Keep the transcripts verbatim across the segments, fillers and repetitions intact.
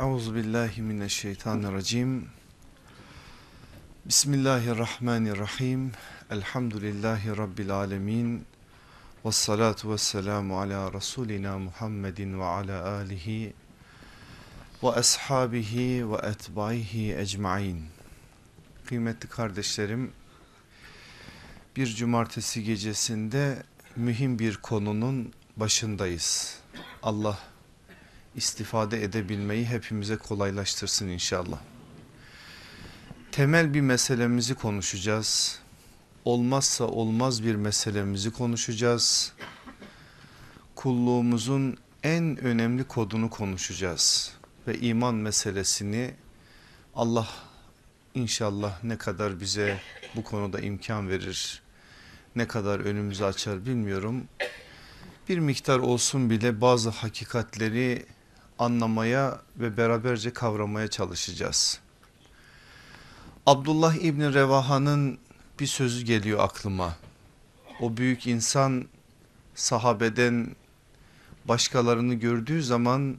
Euzubillahimineşşeytanirracim. Bismillahirrahmanirrahim. Elhamdülillahi Rabbil alemin. Vessalatu vesselamu ala Resulina Muhammedin ve ala alihi ve ashabihi ve etbaihi ecmain. Kıymetli kardeşlerim, bir cumartesi gecesinde mühim bir konunun başındayız. Allah istifade edebilmeyi hepimize kolaylaştırsın inşallah. Temel bir meselemizi konuşacağız. Olmazsa olmaz bir meselemizi konuşacağız. Kulluğumuzun en önemli kodunu konuşacağız. Ve iman meselesini Allah inşallah ne kadar bize bu konuda imkan verir, ne kadar önümüzü açar bilmiyorum. Bir miktar olsun bile bazı hakikatleri anlamaya ve beraberce kavramaya çalışacağız. Abdullah İbni Revaha'nın bir sözü geliyor aklıma. O büyük insan sahabeden başkalarını gördüğü zaman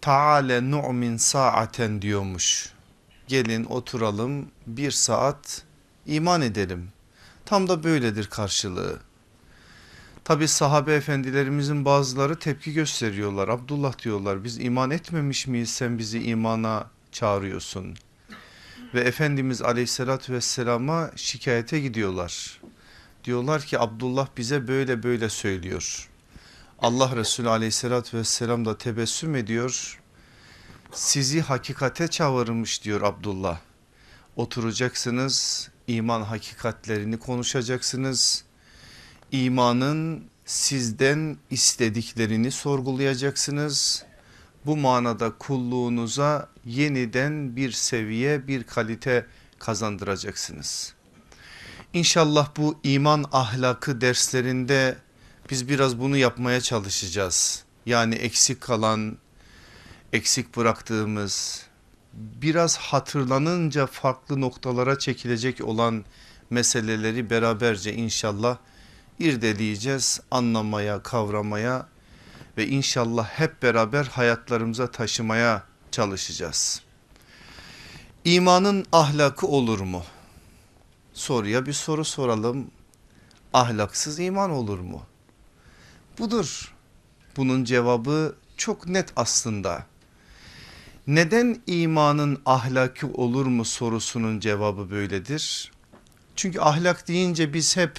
"Ta'ale nu'min sa'aten" diyormuş. Gelin oturalım bir saat iman edelim. Tam da böyledir karşılığı. Tabi sahabe efendilerimizin bazıları tepki gösteriyorlar. Abdullah diyorlar, biz iman etmemiş miyiz, sen bizi imana çağırıyorsun? Ve Efendimiz aleyhissalatü vesselama şikayete gidiyorlar. Diyorlar ki Abdullah bize böyle böyle söylüyor. Allah Resulü aleyhissalatü vesselam da tebessüm ediyor. Sizi hakikate çağırmış diyor Abdullah. Oturacaksınız, iman hakikatlerini konuşacaksınız. İmanın sizden istediklerini sorgulayacaksınız. Bu manada kulluğunuza yeniden bir seviye, bir kalite kazandıracaksınız. İnşallah bu iman ahlakı derslerinde biz biraz bunu yapmaya çalışacağız. Yani eksik kalan, eksik bıraktığımız, biraz hatırlanınca farklı noktalara çekilecek olan meseleleri beraberce inşallah irdeleyeceğiz, anlamaya, kavramaya ve inşallah hep beraber hayatlarımıza taşımaya çalışacağız. İmanın ahlakı olur mu? Soruya bir soru soralım. Ahlaksız iman olur mu? Budur. Bunun cevabı çok net aslında. Neden imanın ahlakı olur mu sorusunun cevabı böyledir? Çünkü ahlak deyince biz hep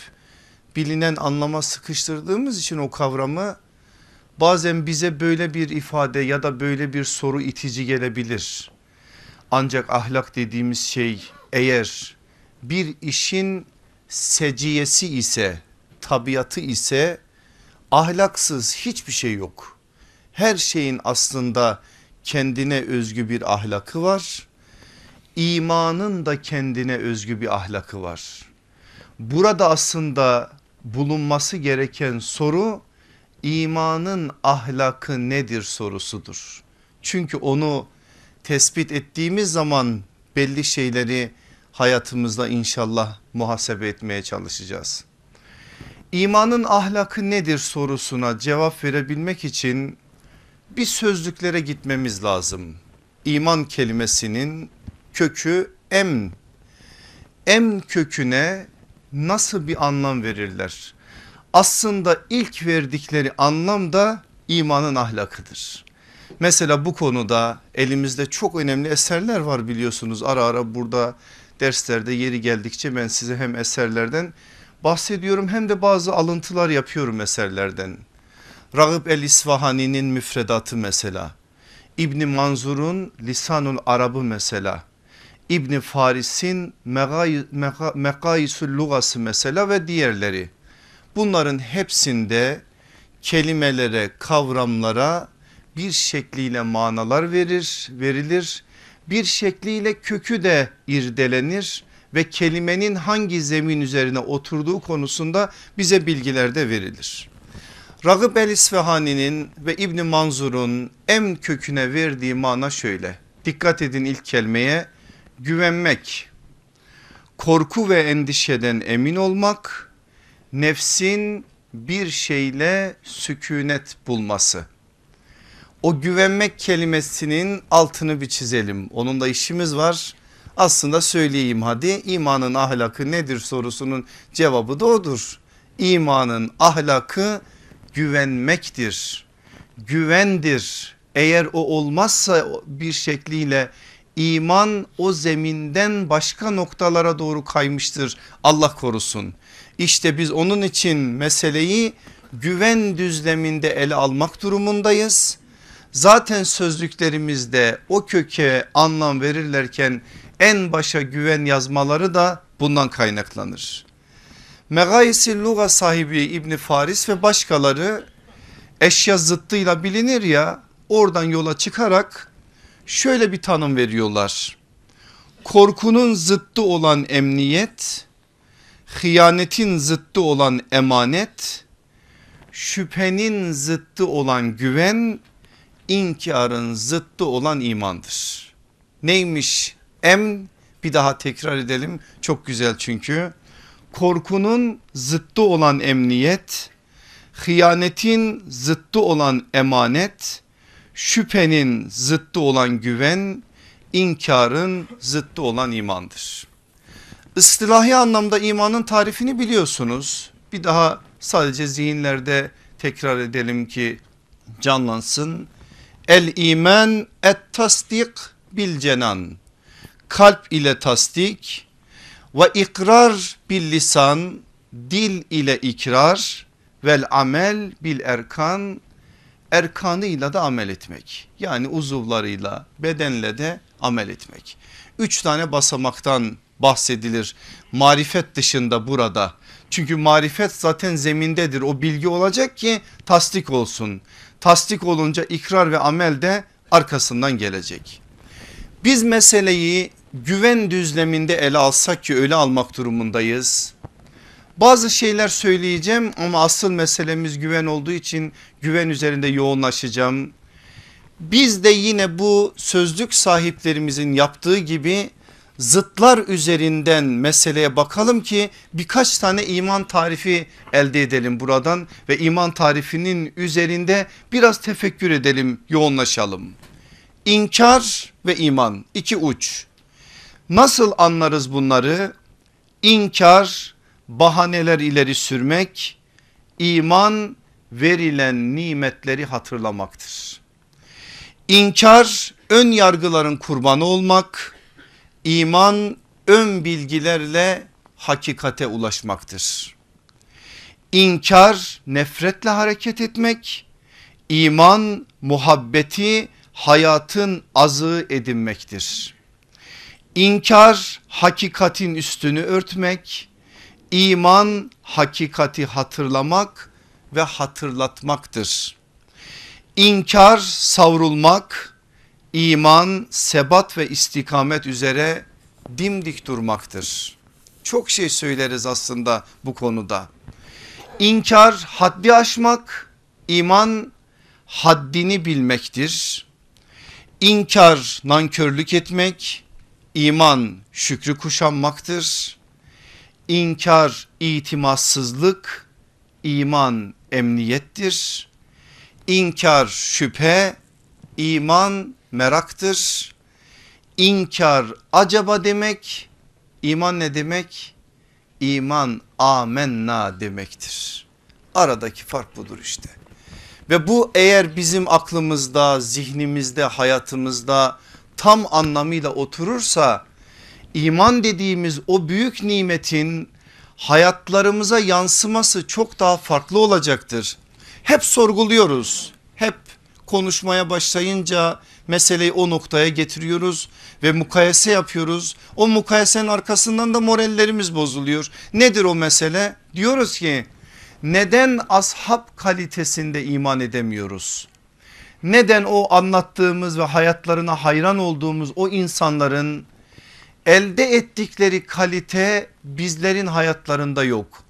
bilinen anlama sıkıştırdığımız için o kavramı, bazen bize böyle bir ifade ya da böyle bir soru itici gelebilir. Ancak ahlak dediğimiz şey eğer bir işin seciyesi ise, tabiatı ise ahlaksız hiçbir şey yok. Her şeyin aslında kendine özgü bir ahlakı var. İmanın da kendine özgü bir ahlakı var. Burada aslında bulunması gereken soru imanın ahlakı nedir sorusudur. Çünkü onu tespit ettiğimiz zaman belli şeyleri hayatımızda inşallah muhasebe etmeye çalışacağız. İmanın ahlakı nedir sorusuna cevap verebilmek için bir sözlüklere gitmemiz lazım. İman kelimesinin kökü em. Em köküne nasıl bir anlam verirler? Aslında ilk verdikleri anlam da imanın ahlakıdır. Mesela bu konuda elimizde çok önemli eserler var biliyorsunuz. Ara ara burada derslerde yeri geldikçe ben size hem eserlerden bahsediyorum hem de bazı alıntılar yapıyorum eserlerden. Rağib el-İsfahanî'nin müfredatı mesela. İbn Manzur'un Lisanul Arab'ı mesela. İbn Faris'in Mekayis-ül Luga'sı mesela ve diğerleri. Bunların hepsinde kelimelere, kavramlara bir şekliyle manalar verir, verilir. Bir şekliyle kökü de irdelenir ve kelimenin hangi zemin üzerine oturduğu konusunda bize bilgiler de verilir. Rağib el-İsfahanî'nin ve İbn Manzur'un em köküne verdiği mana şöyle. Dikkat edin ilk kelimeye. Güvenmek, korku ve endişeden emin olmak, nefsin bir şeyle sükunet bulması. o güvenmek kelimesinin altını bir çizelim. Onunla işimiz var. Aslında söyleyeyim hadi, imanın ahlakı nedir sorusunun cevabı da odur. İmanın ahlakı güvenmektir. Güvendir. Eğer o olmazsa bir şekliyle iman o zeminden başka noktalara doğru kaymıştır. Allah korusun. İşte biz onun için meseleyi güven düzleminde ele almak durumundayız. Zaten sözlüklerimizde o köke anlam verirlerken en başa güven yazmaları da bundan kaynaklanır. Mekayis-ül Luga sahibi İbn Faris ve başkaları eşya zıttıyla bilinir ya, oradan yola çıkarak şöyle bir tanım veriyorlar. Korkunun zıttı olan emniyet, hıyanetin zıttı olan emanet, şüphenin zıttı olan güven, inkarın zıttı olan imandır. Neymiş emn? Bir daha tekrar edelim, çok güzel çünkü. Korkunun zıttı olan emniyet, hıyanetin zıttı olan emanet, şüphenin zıttı olan güven, inkarın zıttı olan imandır. İstilahi anlamda imanın tarifini biliyorsunuz. Bir daha sadece zihinlerde tekrar edelim ki canlansın. El iman et tasdik bil cenan. Kalp ile tasdik ve ikrar bil lisan, dil ile ikrar, vel amel bil erkan, erkanıyla da amel etmek. Yani uzuvlarıyla, bedenle de amel etmek. Üç tane basamaktan bahsedilir marifet dışında burada. Çünkü marifet zaten zemindedir. O bilgi olacak ki tasdik olsun. Tasdik olunca ikrar ve amel de arkasından gelecek. Biz meseleyi güven düzleminde ele alsak ki öyle almak durumundayız. Bazı şeyler söyleyeceğim ama asıl meselemiz güven olduğu için güven üzerinde yoğunlaşacağım. Biz de yine bu sözlük sahiplerimizin yaptığı gibi zıtlar üzerinden meseleye bakalım ki birkaç tane iman tarifi elde edelim buradan ve iman tarifinin üzerinde biraz tefekkür edelim, yoğunlaşalım. İnkar ve iman, iki uç. Nasıl anlarız bunları? İnkar bahaneler ileri sürmek, iman verilen nimetleri hatırlamaktır. İnkar ön yargıların kurbanı olmak, İman ön bilgilerle hakikate ulaşmaktır. İnkar nefretle hareket etmek, iman muhabbeti hayatın azığı edinmektir. İnkar hakikatin üstünü örtmek, iman hakikati hatırlamak ve hatırlatmaktır. İnkar savrulmak, İman sebat ve istikamet üzere dimdik durmaktır. Çok şey söyleriz aslında bu konuda. İnkar haddi aşmak, iman haddini bilmektir. İnkar nankörlük etmek, iman şükrü kuşanmaktır. İnkar itimatsızlık, iman emniyettir. İnkar şüphe, iman meraktır. İnkar acaba demek, iman ne demek? İman amenna demektir. Aradaki fark budur işte. Ve bu eğer bizim aklımızda, zihnimizde, hayatımızda tam anlamıyla oturursa iman dediğimiz o büyük nimetin hayatlarımıza yansıması çok daha farklı olacaktır. Hep sorguluyoruz, hep konuşmaya başlayınca meseleyi o noktaya getiriyoruz ve mukayese yapıyoruz. O mukayesenin arkasından da morallerimiz bozuluyor. Nedir o mesele? Diyoruz ki neden ashab kalitesinde iman edemiyoruz? Neden o anlattığımız ve hayatlarına hayran olduğumuz o insanların elde ettikleri kalite bizlerin hayatlarında yok?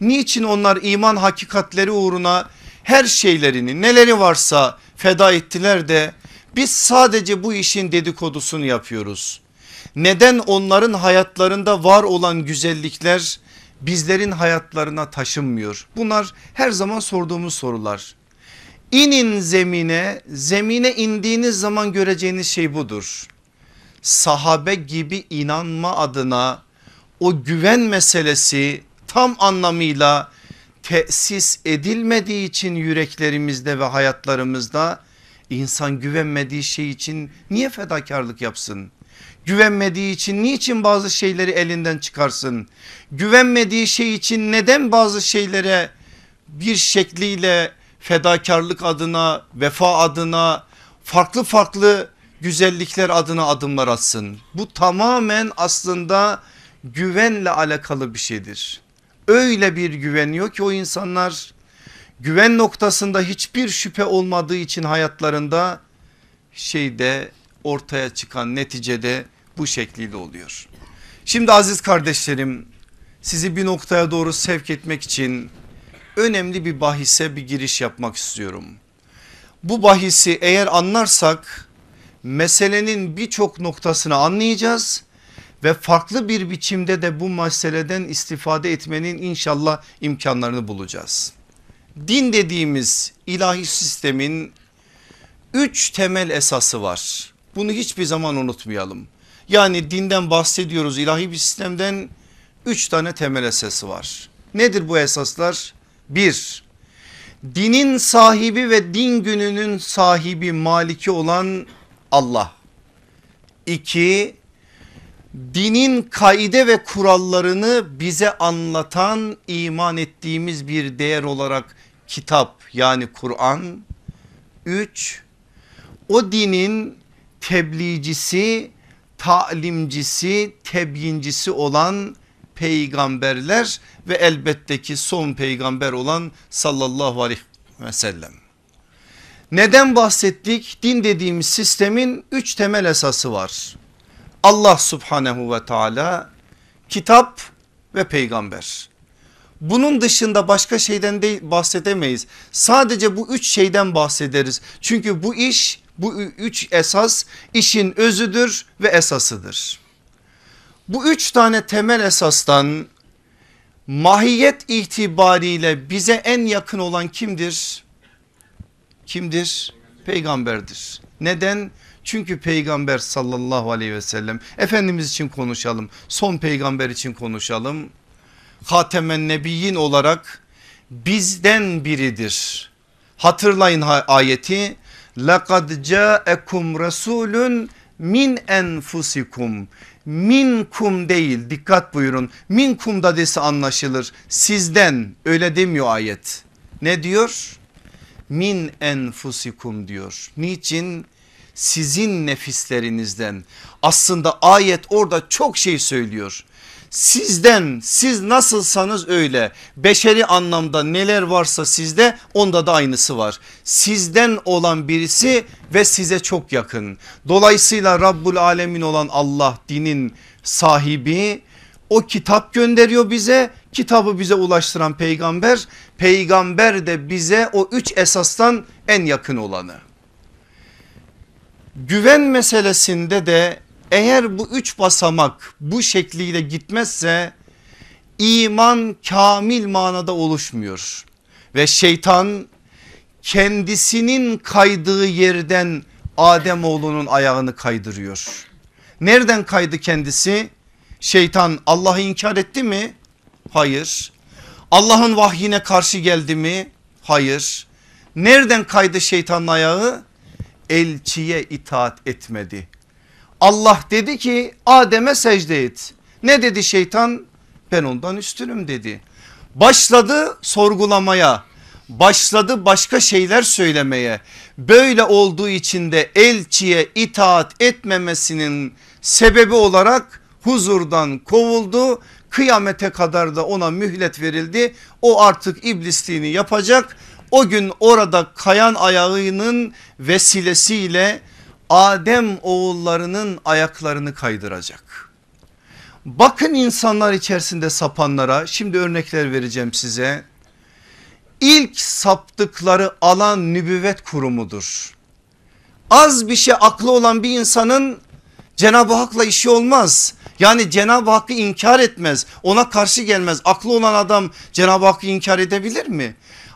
Niçin onlar iman hakikatleri uğruna her şeylerini, neleri varsa feda ettiler de biz sadece bu işin dedikodusunu yapıyoruz? Neden onların hayatlarında var olan güzellikler bizlerin hayatlarına taşınmıyor? Bunlar her zaman sorduğumuz sorular. İnin zemine, zemine indiğiniz zaman göreceğiniz şey budur. Sahabe gibi inanma adına o güven meselesi tam anlamıyla tesis edilmediği için yüreklerimizde ve hayatlarımızda insan güvenmediği şey için niye fedakarlık yapsın? Güvenmediği için niçin bazı şeyleri elinden çıkarsın? Güvenmediği şey için neden bazı şeylere bir şekliyle fedakarlık adına, vefa adına, farklı farklı güzellikler adına adımlar atsın? Bu tamamen aslında güvenle alakalı bir şeydir. Öyle bir güveniyor ki o insanlar, güven noktasında hiçbir şüphe olmadığı için hayatlarında şeyde ortaya çıkan neticede bu şekliyle oluyor. Şimdi aziz kardeşlerim, sizi bir noktaya doğru sevk etmek için önemli bir bahise bir giriş yapmak istiyorum. Bu bahisi eğer anlarsak meselenin birçok noktasını anlayacağız ve farklı bir biçimde de bu meseleden istifade etmenin inşallah imkanlarını bulacağız. Din dediğimiz ilahi sistemin üç temel esası var. Bunu hiçbir zaman unutmayalım. Yani dinden bahsediyoruz, ilahi bir sistemden üç tane temel esası var. Nedir bu esaslar? Bir, dinin sahibi ve din gününün sahibi maliki olan Allah. İki, dinin kaide ve kurallarını bize anlatan iman ettiğimiz bir değer olarak kitap yani Kur'an. Üç, o dinin tebliğcisi, talimcisi, tebyincisi olan peygamberler ve elbette ki son peygamber olan sallallahu aleyhi ve sellem. Neden bahsettik? Din dediğimiz sistemin üç temel esası var. Allah subhanehu ve teala, kitap ve peygamber. Bunun dışında başka şeyden de bahsedemeyiz. Sadece bu üç şeyden bahsederiz. Çünkü bu iş, bu üç esas işin özüdür ve esasıdır. Bu üç tane temel esastan mahiyet itibariyle bize en yakın olan kimdir? Kimdir? Peygamberdir. Neden? Çünkü peygamber sallallahu aleyhi ve sellem, Efendimiz için konuşalım, son peygamber için konuşalım, Hatemen Nebiyyin olarak bizden biridir. Hatırlayın ayeti. لَقَدْ جَاءَكُمْ رَسُولٌ مِنْ اَنْفُسِكُمْ. Minkum değil, dikkat buyurun, minkum da dese anlaşılır, sizden, öyle demiyor ayet. Ne diyor? Min enfusikum diyor. Niçin? Sizin nefislerinizden. Aslında ayet orada çok şey söylüyor. Sizden, siz nasılsanız öyle, beşeri anlamda neler varsa sizde, onda da aynısı var. Sizden olan birisi ve size çok yakın. Dolayısıyla Rabbul Alemin olan Allah dinin sahibi, o kitap gönderiyor bize, kitabı bize ulaştıran peygamber, peygamber de bize o üç esastan en yakın olanı. Güven meselesinde de eğer bu üç basamak bu şekliyle gitmezse iman kamil manada oluşmuyor. Ve şeytan kendisinin kaydığı yerden Ademoğlunun ayağını kaydırıyor. Nereden kaydı kendisi? Şeytan Allah'ı inkar etti mi? Hayır. Allah'ın vahyine karşı geldi mi? Hayır. Nereden kaydı şeytanın ayağı? Elçiye itaat etmedi. Allah dedi ki Adem'e secde et. Ne dedi şeytan? Ben ondan üstünüm dedi. Başladı sorgulamaya, başladı başka şeyler söylemeye. Böyle olduğu için de elçiye itaat etmemesinin sebebi olarak huzurdan kovuldu. Kıyamete kadar da ona mühlet verildi. O artık iblisliğini yapacak. O gün orada kayan ayağının vesilesiyle Adem oğullarının ayaklarını kaydıracak. Bakın insanlar içerisinde sapanlara, şimdi örnekler vereceğim size. İlk saptıkları alan nübüvvet kurumudur. Az bir şey aklı olan bir insanın Cenab-ı Hak'la işi olmaz. Yani Cenab-ı Hakk'ı inkar etmez, ona karşı gelmez. Aklı olan adam Cenab-ı Hakk'ı inkar edebilir mi?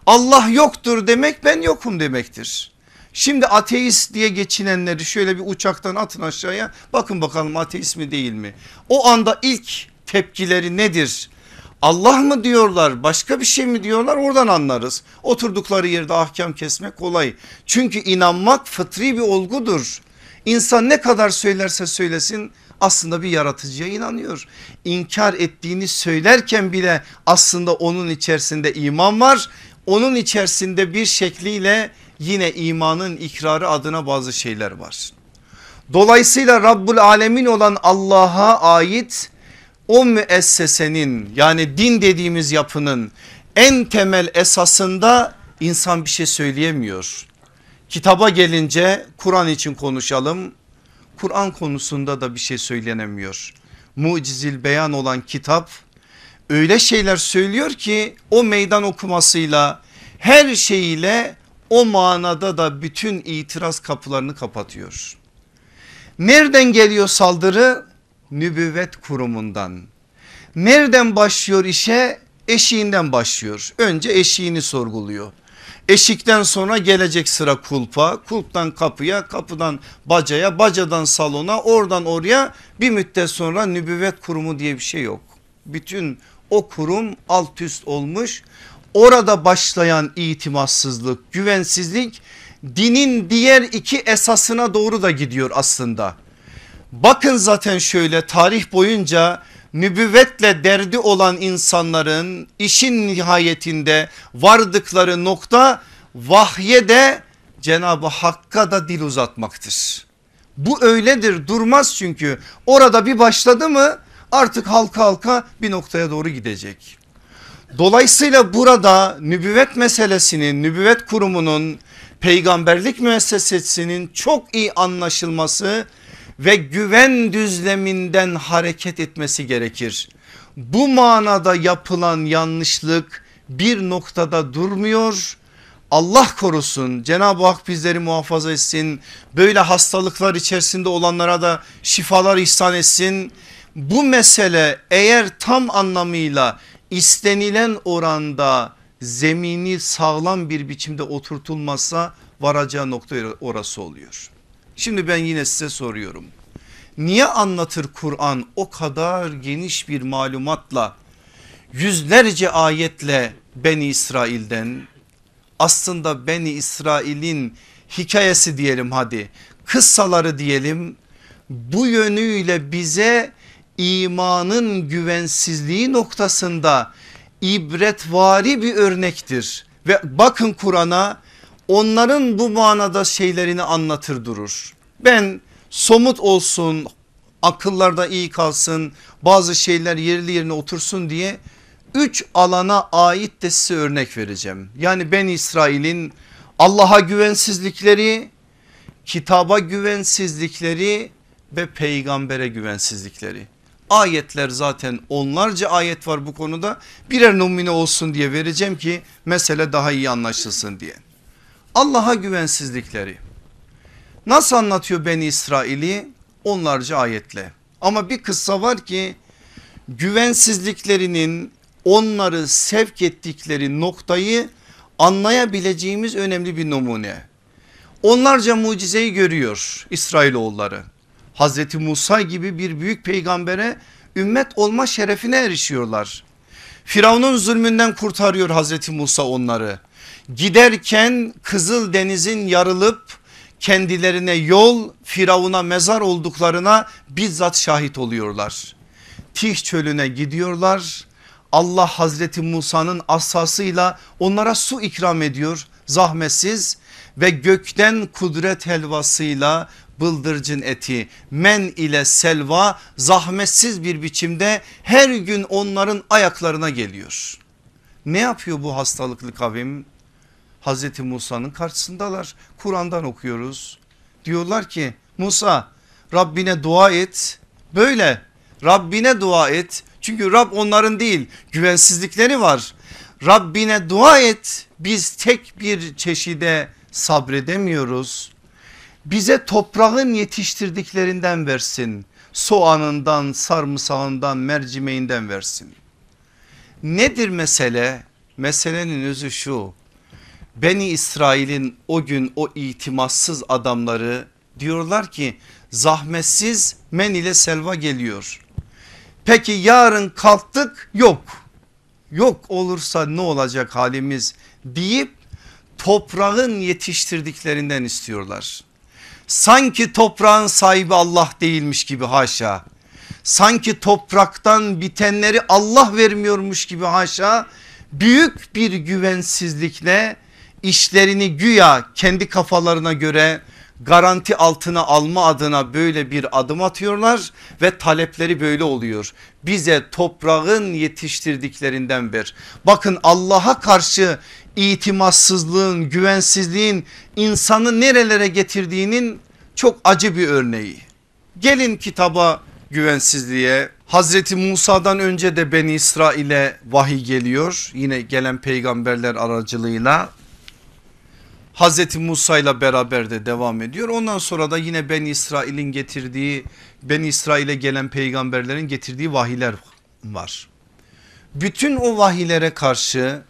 Allah yoktur demek ben yokum demektir. Şimdi ateist diye geçinenleri şöyle bir uçaktan atın aşağıya, bakın bakalım ateist mi değil mi? O anda ilk tepkileri nedir? Allah mı diyorlar, başka bir şey mi diyorlar, oradan anlarız. Oturdukları yerde ahkam kesmek kolay. Çünkü inanmak fıtri bir olgudur. İnsan ne kadar söylerse söylesin aslında bir yaratıcıya inanıyor. İnkar ettiğini söylerken bile aslında onun içerisinde iman var. Onun içerisinde bir şekliyle yine imanın ikrarı adına bazı şeyler var. Dolayısıyla Rabbul Alemin olan Allah'a ait o müessesenin, yani din dediğimiz yapının en temel esasında insan bir şey söyleyemiyor. Kitaba gelince, Kur'an için konuşalım, Kur'an konusunda da bir şey söylenemiyor. Mucizil beyan olan kitap öyle şeyler söylüyor ki o meydan okumasıyla, her şeyiyle o manada da bütün itiraz kapılarını kapatıyor. Nereden geliyor saldırı? Nübüvvet kurumundan. Nereden başlıyor işe? Eşiğinden başlıyor. Önce eşiğini sorguluyor. Eşikten sonra gelecek sıra kulpa, kulptan kapıya, kapıdan bacaya, bacadan salona, oradan oraya. Bir müddet sonra nübüvvet kurumu diye bir şey yok. Bütün o kurum alt üst olmuş. Orada başlayan itimatsızlık, güvensizlik dinin diğer iki esasına doğru da gidiyor aslında. Bakın zaten şöyle, tarih boyunca nübüvvetle derdi olan insanların işin nihayetinde vardıkları nokta vahye de Cenab-ı Hakk'a da dil uzatmaktır. Bu öyledir, durmaz çünkü. Orada bir başladı mı artık halka halka bir noktaya doğru gidecek. Dolayısıyla burada nübüvvet meselesinin, nübüvvet kurumunun, peygamberlik müessesesinin çok iyi anlaşılması ve güven düzleminden hareket etmesi gerekir. Bu manada yapılan yanlışlık bir noktada durmuyor. Allah korusun, Cenab-ı Hak bizleri muhafaza etsin. Böyle hastalıklar içerisinde olanlara da şifalar ihsan etsin. Bu mesele eğer tam anlamıyla istenilen oranda zemini sağlam bir biçimde oturtulmazsa varacağı nokta orası oluyor. Şimdi ben yine size soruyorum. Niye anlatır Kur'an o kadar geniş bir malumatla, yüzlerce ayetle Beni İsrail'den? Aslında Beni İsrail'in hikayesi diyelim, hadi kıssaları diyelim, bu yönüyle bize imanın güvensizliği noktasında ibretvari bir örnektir. Ve bakın Kur'an'a onların bu manada şeylerini anlatır durur. Ben somut olsun, akıllarda iyi kalsın, bazı şeyler yerli yerine otursun diye üç alana ait de size örnek vereceğim. Yani Beni İsrail'in Allah'a güvensizlikleri, kitaba güvensizlikleri ve peygambere güvensizlikleri. Ayetler zaten onlarca ayet var bu konuda, birer numune olsun diye vereceğim ki mesele daha iyi anlaşılsın diye. Allah'a güvensizlikleri nasıl anlatıyor Beni İsrail'i? Onlarca ayetle. Ama bir kıssa var ki güvensizliklerinin onları sevk ettikleri noktayı anlayabileceğimiz önemli bir numune. Onlarca mucizeyi görüyor İsrailoğulları. Hazreti Musa gibi bir büyük peygambere ümmet olma şerefine erişiyorlar. Firavun'un zulmünden kurtarıyor Hazreti Musa onları. Giderken Kızıl Deniz'in yarılıp kendilerine yol, Firavun'a mezar olduklarına bizzat şahit oluyorlar. Tih çölüne gidiyorlar. Allah Hazreti Musa'nın asasıyla onlara su ikram ediyor zahmetsiz ve gökten kudret helvasıyla bıldırcın eti, men ile selva zahmetsiz bir biçimde her gün onların ayaklarına geliyor. Ne yapıyor bu hastalıklı kavim? Hazreti Musa'nın karşısındalar. Kur'an'dan okuyoruz. Diyorlar ki Musa, Rabbine dua et. Böyle Rabbine dua et. Çünkü Rab onların değil, güvensizlikleri var. Rabbine dua et. Biz tek bir çeşide sabredemiyoruz. Bize toprağın yetiştirdiklerinden versin. Soğanından, sarımsağından, mercimeğinden versin. Nedir mesele? Meselenin özü şu: Beni İsrail'in o gün o itimassız adamları diyorlar ki zahmetsiz men ile selva geliyor. Peki yarın kalktık yok. Yok olursa ne olacak halimiz deyip toprağın yetiştirdiklerinden istiyorlar. Sanki toprağın sahibi Allah değilmiş gibi haşa. Sanki topraktan bitenleri Allah vermiyormuş gibi haşa. Büyük bir güvensizlikle işlerini güya kendi kafalarına göre garanti altına alma adına böyle bir adım atıyorlar ve talepleri böyle oluyor. Bize toprağın yetiştirdiklerinden ver. Bakın Allah'a karşı itimatsızlığın, güvensizliğin insanı nerelere getirdiğinin çok acı bir örneği. Gelin kitaba güvensizliğe. Hazreti Musa'dan önce de Beni İsrail'e vahiy geliyor. Yine gelen peygamberler aracılığıyla. Hazreti Musa ile beraber de devam ediyor. Ondan sonra da yine Beni İsrail'in getirdiği, Beni İsrail'e gelen peygamberlerin getirdiği vahiyler var. Bütün o vahiylere karşı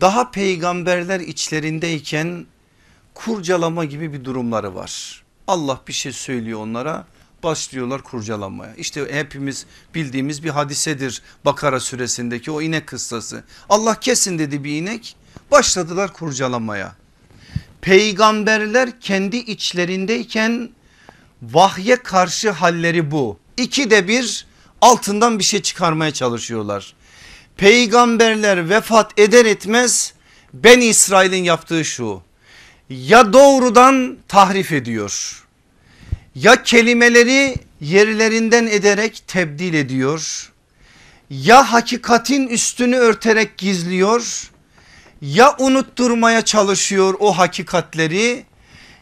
daha peygamberler içlerindeyken kurcalama gibi bir durumları var. Allah bir şey söylüyor onlara, başlıyorlar kurcalanmaya. İşte hepimiz bildiğimiz bir hadisedir Bakara suresindeki o inek kıssası. Allah kesin dedi bir inek, başladılar kurcalamaya. Peygamberler kendi içlerindeyken vahye karşı halleri bu. İkide bir altından bir şey çıkarmaya çalışıyorlar. Peygamberler vefat eder etmez Beni İsrail'in yaptığı şu: ya doğrudan tahrif ediyor, ya kelimeleri yerlerinden ederek tebdil ediyor, ya hakikatin üstünü örterek gizliyor, ya unutturmaya çalışıyor o hakikatleri,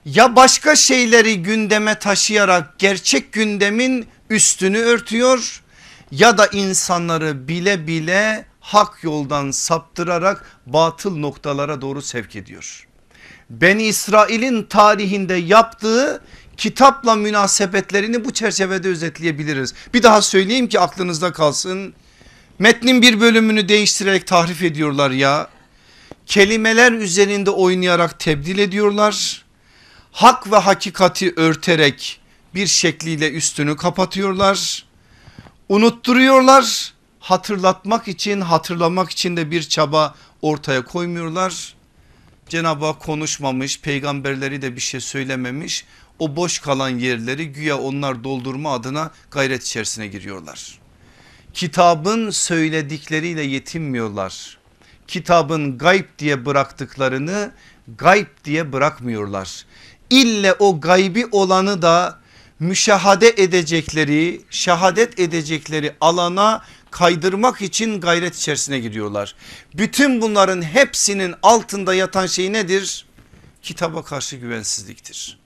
ya başka şeyleri gündeme taşıyarak gerçek gündemin üstünü örtüyor, ya da insanları bile bile hak yoldan saptırarak batıl noktalara doğru sevk ediyor. Beni İsrail'in tarihinde yaptığı kitapla münasebetlerini bu çerçevede özetleyebiliriz. Bir daha söyleyeyim ki aklınızda kalsın. Metnin bir bölümünü değiştirerek tahrif ediyorlar ya. Kelimeler üzerinde oynayarak tebdil ediyorlar. Hak ve hakikati örterek bir şekliyle üstünü kapatıyorlar. Unutturuyorlar. Hatırlatmak için, hatırlamak için de bir çaba ortaya koymuyorlar. Cenab-ı Hak konuşmamış, peygamberleri de bir şey söylememiş. O boş kalan yerleri güya onlar doldurma adına gayret içerisine giriyorlar. Kitabın söyledikleriyle yetinmiyorlar. Kitabın gayb diye bıraktıklarını gayb diye bırakmıyorlar. İlle o gaybi olanı da müşahade edecekleri, şahadet edecekleri alana kaydırmak için gayret içerisine gidiyorlar. Bütün bunların hepsinin altında yatan şey nedir? Kitaba karşı güvensizliktir.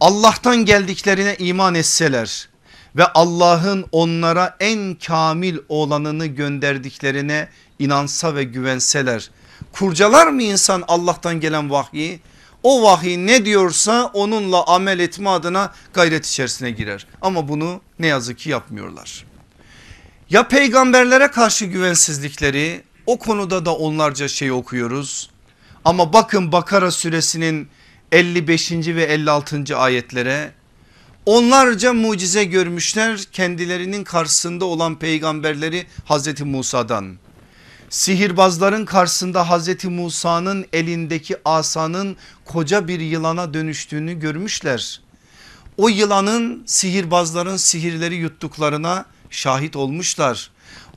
Allah'tan geldiklerine iman etseler ve Allah'ın onlara en kamil olanını gönderdiklerine inansa ve güvenseler, kurcalar mı insan Allah'tan gelen vahyi? O vahiy ne diyorsa onunla amel etme adına gayret içerisine girer. Ama bunu ne yazık ki yapmıyorlar. Ya peygamberlere karşı güvensizlikleri, o konuda da onlarca şey okuyoruz. Ama bakın Bakara suresinin elli beşinci ve elli altıncı ayetlere, onlarca mucize görmüşler kendilerinin karşısında olan peygamberleri Hazreti Musa'dan. Sihirbazların karşısında Hazreti Musa'nın elindeki asanın koca bir yılana dönüştüğünü görmüşler. O yılanın sihirbazların sihirleri yuttuklarına şahit olmuşlar.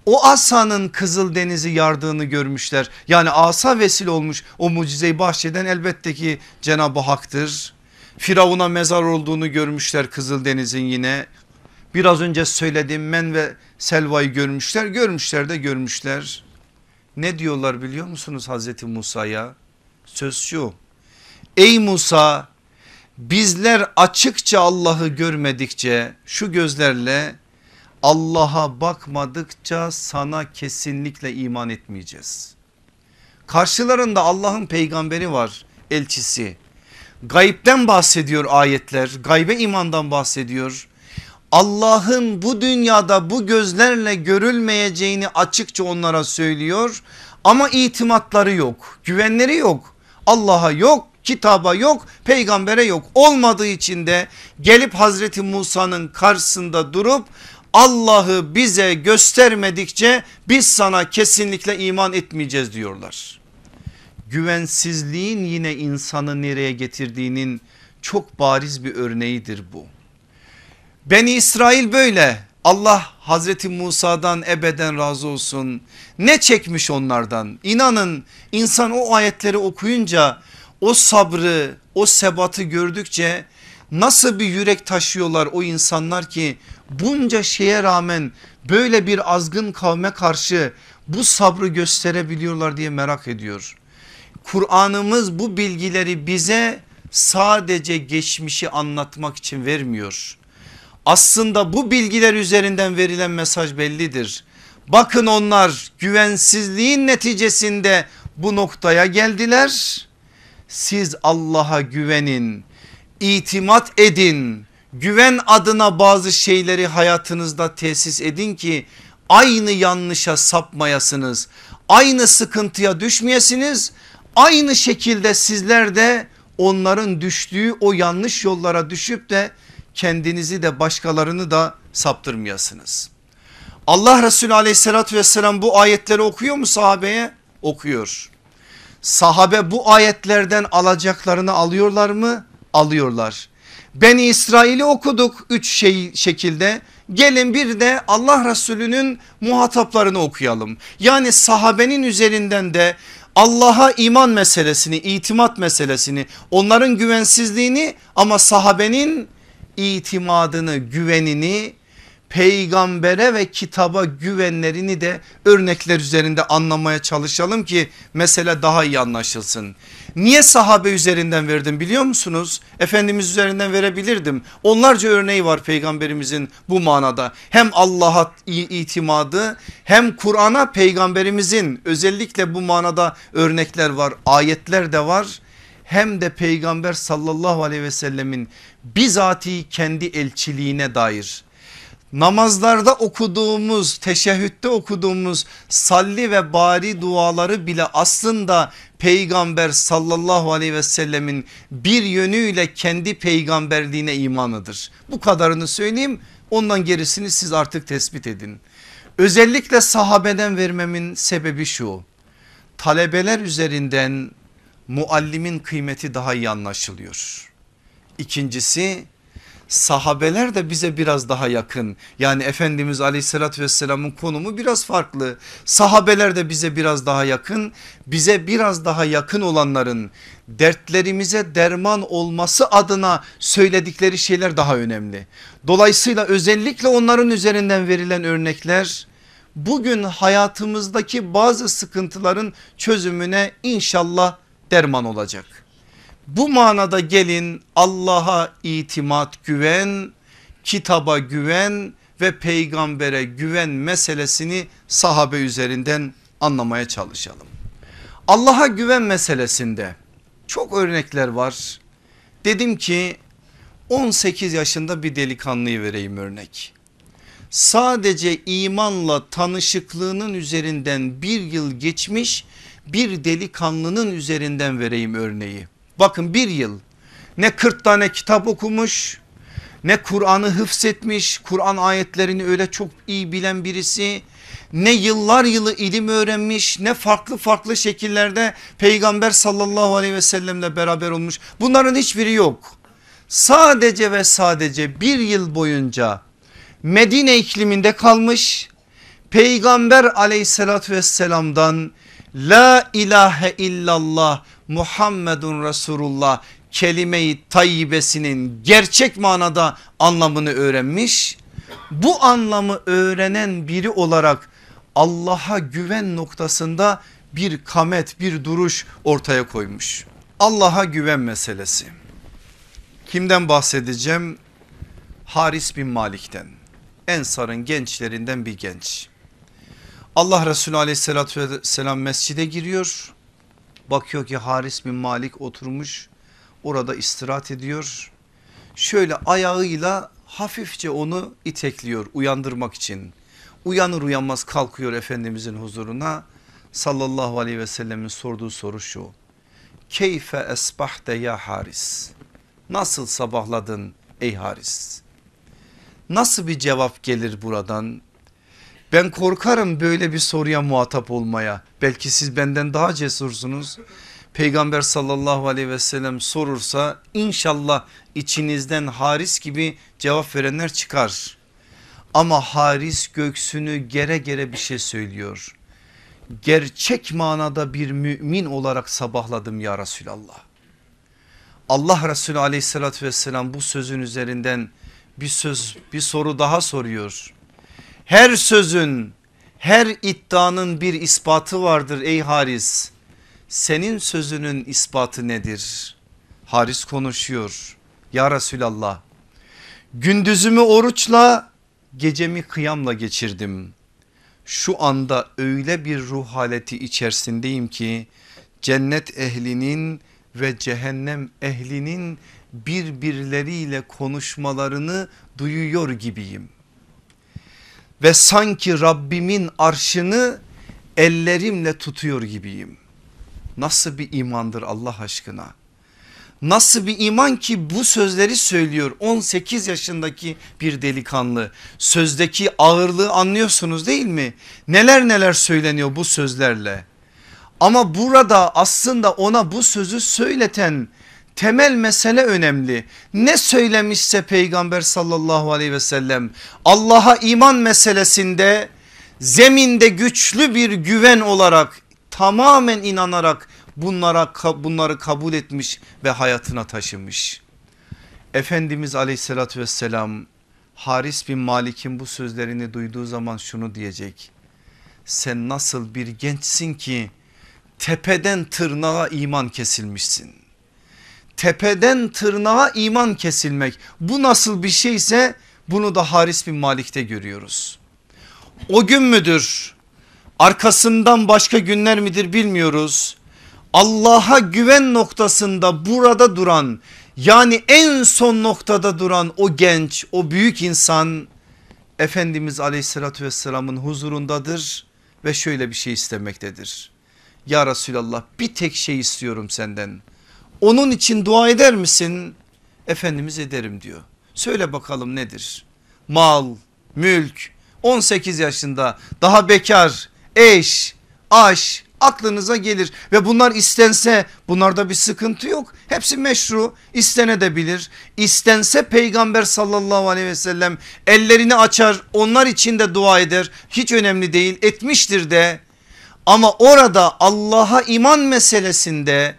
O asanın Kızıldeniz'i yardığını görmüşler. Yani asa vesile olmuş o mucizeyi bahşeden elbette ki Cenab-ı Hak'tır. Firavun'a mezar olduğunu görmüşler Kızıldeniz'in yine. Biraz önce söylediğim men ve selvayı görmüşler. Görmüşler de görmüşler. Ne diyorlar biliyor musunuz Hazreti Musa'ya? Söz şu: ey Musa, bizler açıkça Allah'ı görmedikçe, şu gözlerle Allah'a bakmadıkça sana kesinlikle iman etmeyeceğiz. Karşılarında Allah'ın peygamberi var, elçisi. Gaybden bahsediyor ayetler, gaybe imandan bahsediyor. Allah'ın bu dünyada bu gözlerle görülmeyeceğini açıkça onlara söylüyor ama itimatları yok, güvenleri yok. Allah'a yok, kitaba yok, peygambere yok olmadığı için de gelip Hazreti Musa'nın karşısında durup Allah'ı bize göstermedikçe biz sana kesinlikle iman etmeyeceğiz diyorlar. Güvensizliğin yine insanı nereye getirdiğinin çok bariz bir örneğidir bu. Beni İsrail böyle, Allah Hazreti Musa'dan ebeden razı olsun, ne çekmiş onlardan. İnanın insan o ayetleri okuyunca, o sabrı, o sebatı gördükçe nasıl bir yürek taşıyorlar o insanlar ki bunca şeye rağmen böyle bir azgın kavme karşı bu sabrı gösterebiliyorlar diye merak ediyor. Kur'an'ımız bu bilgileri bize sadece geçmişi anlatmak için vermiyor. Aslında bu bilgiler üzerinden verilen mesaj bellidir. Bakın onlar güvensizliğin neticesinde bu noktaya geldiler. Siz Allah'a güvenin, itimat edin, güven adına bazı şeyleri hayatınızda tesis edin ki aynı yanlışa sapmayasınız, aynı sıkıntıya düşmeyesiniz, aynı şekilde sizler de onların düştüğü o yanlış yollara düşüp de kendinizi de başkalarını da saptırmayasınız. Allah Resulü aleyhissalatü vesselam bu ayetleri okuyor mu sahabeye? Okuyor. Sahabe bu ayetlerden alacaklarını alıyorlar mı? Alıyorlar. Beni İsrail'i okuduk üç şey şekilde, gelin bir de Allah Resulü'nün muhataplarını okuyalım. Yani sahabenin üzerinden de Allah'a iman meselesini, itimat meselesini, onların güvensizliğini ama sahabenin itimadını, güvenini, peygambere ve kitaba güvenlerini de örnekler üzerinde anlamaya çalışalım ki mesele daha iyi anlaşılsın. Niye sahabe üzerinden verdim biliyor musunuz? Efendimiz üzerinden verebilirdim. Onlarca örneği var peygamberimizin bu manada. Hem Allah'a itimadı hem Kur'an'a peygamberimizin özellikle bu manada örnekler var, ayetler de var. Hem de peygamber sallallahu aleyhi ve sellemin bizatihi kendi elçiliğine dair. Namazlarda okuduğumuz, teşehhütte okuduğumuz salli ve bari duaları bile aslında peygamber sallallahu aleyhi ve sellemin bir yönüyle kendi peygamberliğine imanıdır. Bu kadarını söyleyeyim, ondan gerisini siz artık tespit edin. Özellikle sahabeden vermemin sebebi şu: talebeler üzerinden muallimin kıymeti daha iyi anlaşılıyor. İkincisi, sahabeler de bize biraz daha yakın. Yani Efendimiz aleyhissalatü vesselamın konumu biraz farklı. Sahabeler de bize biraz daha yakın. Bize biraz daha yakın olanların dertlerimize derman olması adına söyledikleri şeyler daha önemli. Dolayısıyla özellikle onların üzerinden verilen örnekler bugün hayatımızdaki bazı sıkıntıların çözümüne inşallah derman olacak. Bu manada gelin Allah'a itimat, güven, kitaba güven ve peygambere güven meselesini sahabe üzerinden anlamaya çalışalım. Allah'a güven meselesinde çok örnekler var. Dedim ki on sekiz yaşında bir delikanlıyı vereyim örnek. Sadece imanla tanışıklığının üzerinden bir yıl geçmiş bir delikanlının üzerinden vereyim örneği. Bakın bir yıl ne kırk tane kitap okumuş, ne Kur'an'ı hıfzetmiş, Kur'an ayetlerini öyle çok iyi bilen birisi, ne yıllar yılı ilim öğrenmiş, ne farklı farklı şekillerde peygamber sallallahu aleyhi ve sellemle beraber olmuş, bunların hiçbiri yok. Sadece ve sadece bir yıl boyunca Medine ikliminde kalmış, peygamber aleyhissalatü vesselamdan La ilahe illallah Muhammedun Resulullah kelime-i tayyibesinin gerçek manada anlamını öğrenmiş. Bu anlamı öğrenen biri olarak Allah'a güven noktasında bir kamet, bir duruş ortaya koymuş. Allah'a güven meselesi. Kimden bahsedeceğim? Haris bin Malik'ten. Ensar'ın gençlerinden bir genç. Allah Resulü aleyhissalatü vesselam mescide giriyor. Bakıyor ki Haris bin Malik oturmuş, orada istirahat ediyor. Şöyle ayağıyla hafifçe onu itekliyor uyandırmak için. Uyanır uyanmaz kalkıyor Efendimizin huzuruna. Sallallahu aleyhi ve sellemin sorduğu soru şu: Keyfe esbahte ya Haris, nasıl sabahladın ey Haris? Nasıl bir cevap gelir buradan? Ben korkarım böyle bir soruya muhatap olmaya, belki siz benden daha cesursunuz. Peygamber sallallahu aleyhi ve sellem sorursa inşallah içinizden Haris gibi cevap verenler çıkar. Ama Haris göğsünü gere gere bir şey söylüyor. Gerçek manada bir mümin olarak sabahladım ya Resulallah. Allah Resulü aleyhissalatü vesselam bu sözün üzerinden bir söz, bir soru daha soruyor. Her sözün, her iddianın bir ispatı vardır ey Haris. Senin sözünün ispatı nedir? Haris konuşuyor. Ya Resulallah, gündüzümü oruçla, gecemi kıyamla geçirdim. Şu anda öyle bir ruh haleti içerisindeyim ki cennet ehlinin ve cehennem ehlinin birbirleriyle konuşmalarını duyuyor gibiyim. Ve sanki Rabbimin arşını ellerimle tutuyor gibiyim. Nasıl bir imandır Allah aşkına? Nasıl bir iman ki bu sözleri söylüyor on sekiz yaşındaki bir delikanlı. Sözdeki ağırlığı anlıyorsunuz değil mi? Neler neler söyleniyor bu sözlerle. Ama burada aslında ona bu sözü söyleten temel mesele önemli. Ne söylemişse Peygamber sallallahu aleyhi ve sellem Allah'a iman meselesinde zeminde güçlü bir güven olarak tamamen inanarak bunlara, bunları kabul etmiş ve hayatına taşımış. Efendimiz aleyhissalatü vesselam Haris bin Malik'in bu sözlerini duyduğu zaman şunu diyecek. Sen nasıl bir gençsin ki tepeden tırnağa iman kesilmişsin. Tepeden tırnağa iman kesilmek, bu nasıl bir şeyse bunu da Haris bin Malik'te görüyoruz. O gün müdür, arkasından başka günler midir bilmiyoruz. Allah'a güven noktasında burada duran, yani en son noktada duran o genç, o büyük insan Efendimiz aleyhissalatü vesselamın huzurundadır ve şöyle bir şey istemektedir. Ya Resulallah, bir tek şey istiyorum senden. Onun için dua eder misin? Efendimiz ederim diyor. Söyle bakalım nedir? Mal, mülk, on sekiz yaşında, daha bekar, eş, aş, aklınıza gelir ve bunlar istense, bunlarda bir sıkıntı yok. Hepsi meşru, istenebilir. İstense Peygamber sallallahu aleyhi ve sellem ellerini açar, onlar için de dua eder. Hiç önemli değil, etmiştir de. Ama orada Allah'a iman meselesinde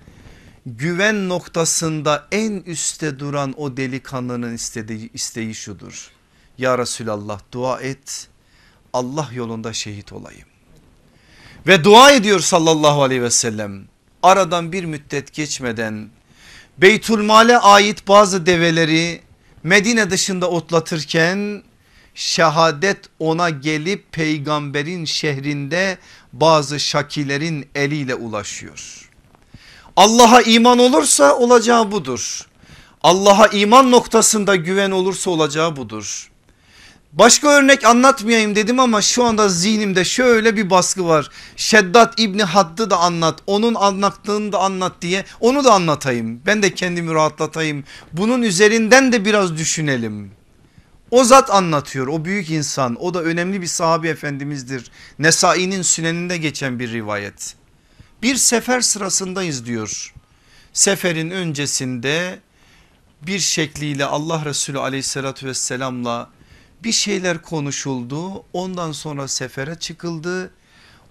güven noktasında en üstte duran o delikanlının istediği, isteği şudur. Ya Resulallah, dua et, Allah yolunda şehit olayım. Ve dua ediyor sallallahu aleyhi ve sellem. Aradan bir müddet geçmeden Beytülmal'e ait bazı develeri Medine dışında otlatırken şehadet ona gelip peygamberin şehrinde bazı şakilerin eliyle ulaşıyor. Allah'a iman olursa olacağı budur. Allah'a iman noktasında güven olursa olacağı budur. Başka örnek anlatmayayım dedim ama şu anda zihnimde şöyle bir baskı var. Şeddat İbni Hadd'ı da anlat, onun anlattığını da anlat diye, onu da anlatayım. Ben de kendimi rahatlatayım. Bunun üzerinden de biraz düşünelim. O zat anlatıyor, o büyük insan, o da önemli bir sahabi efendimizdir. Nesai'nin Süneninde geçen bir rivayet. Bir sefer sırasındayız diyor. Seferin öncesinde bir şekliyle Allah Resulü aleyhissalatü vesselamla bir şeyler konuşuldu, ondan sonra sefere çıkıldı.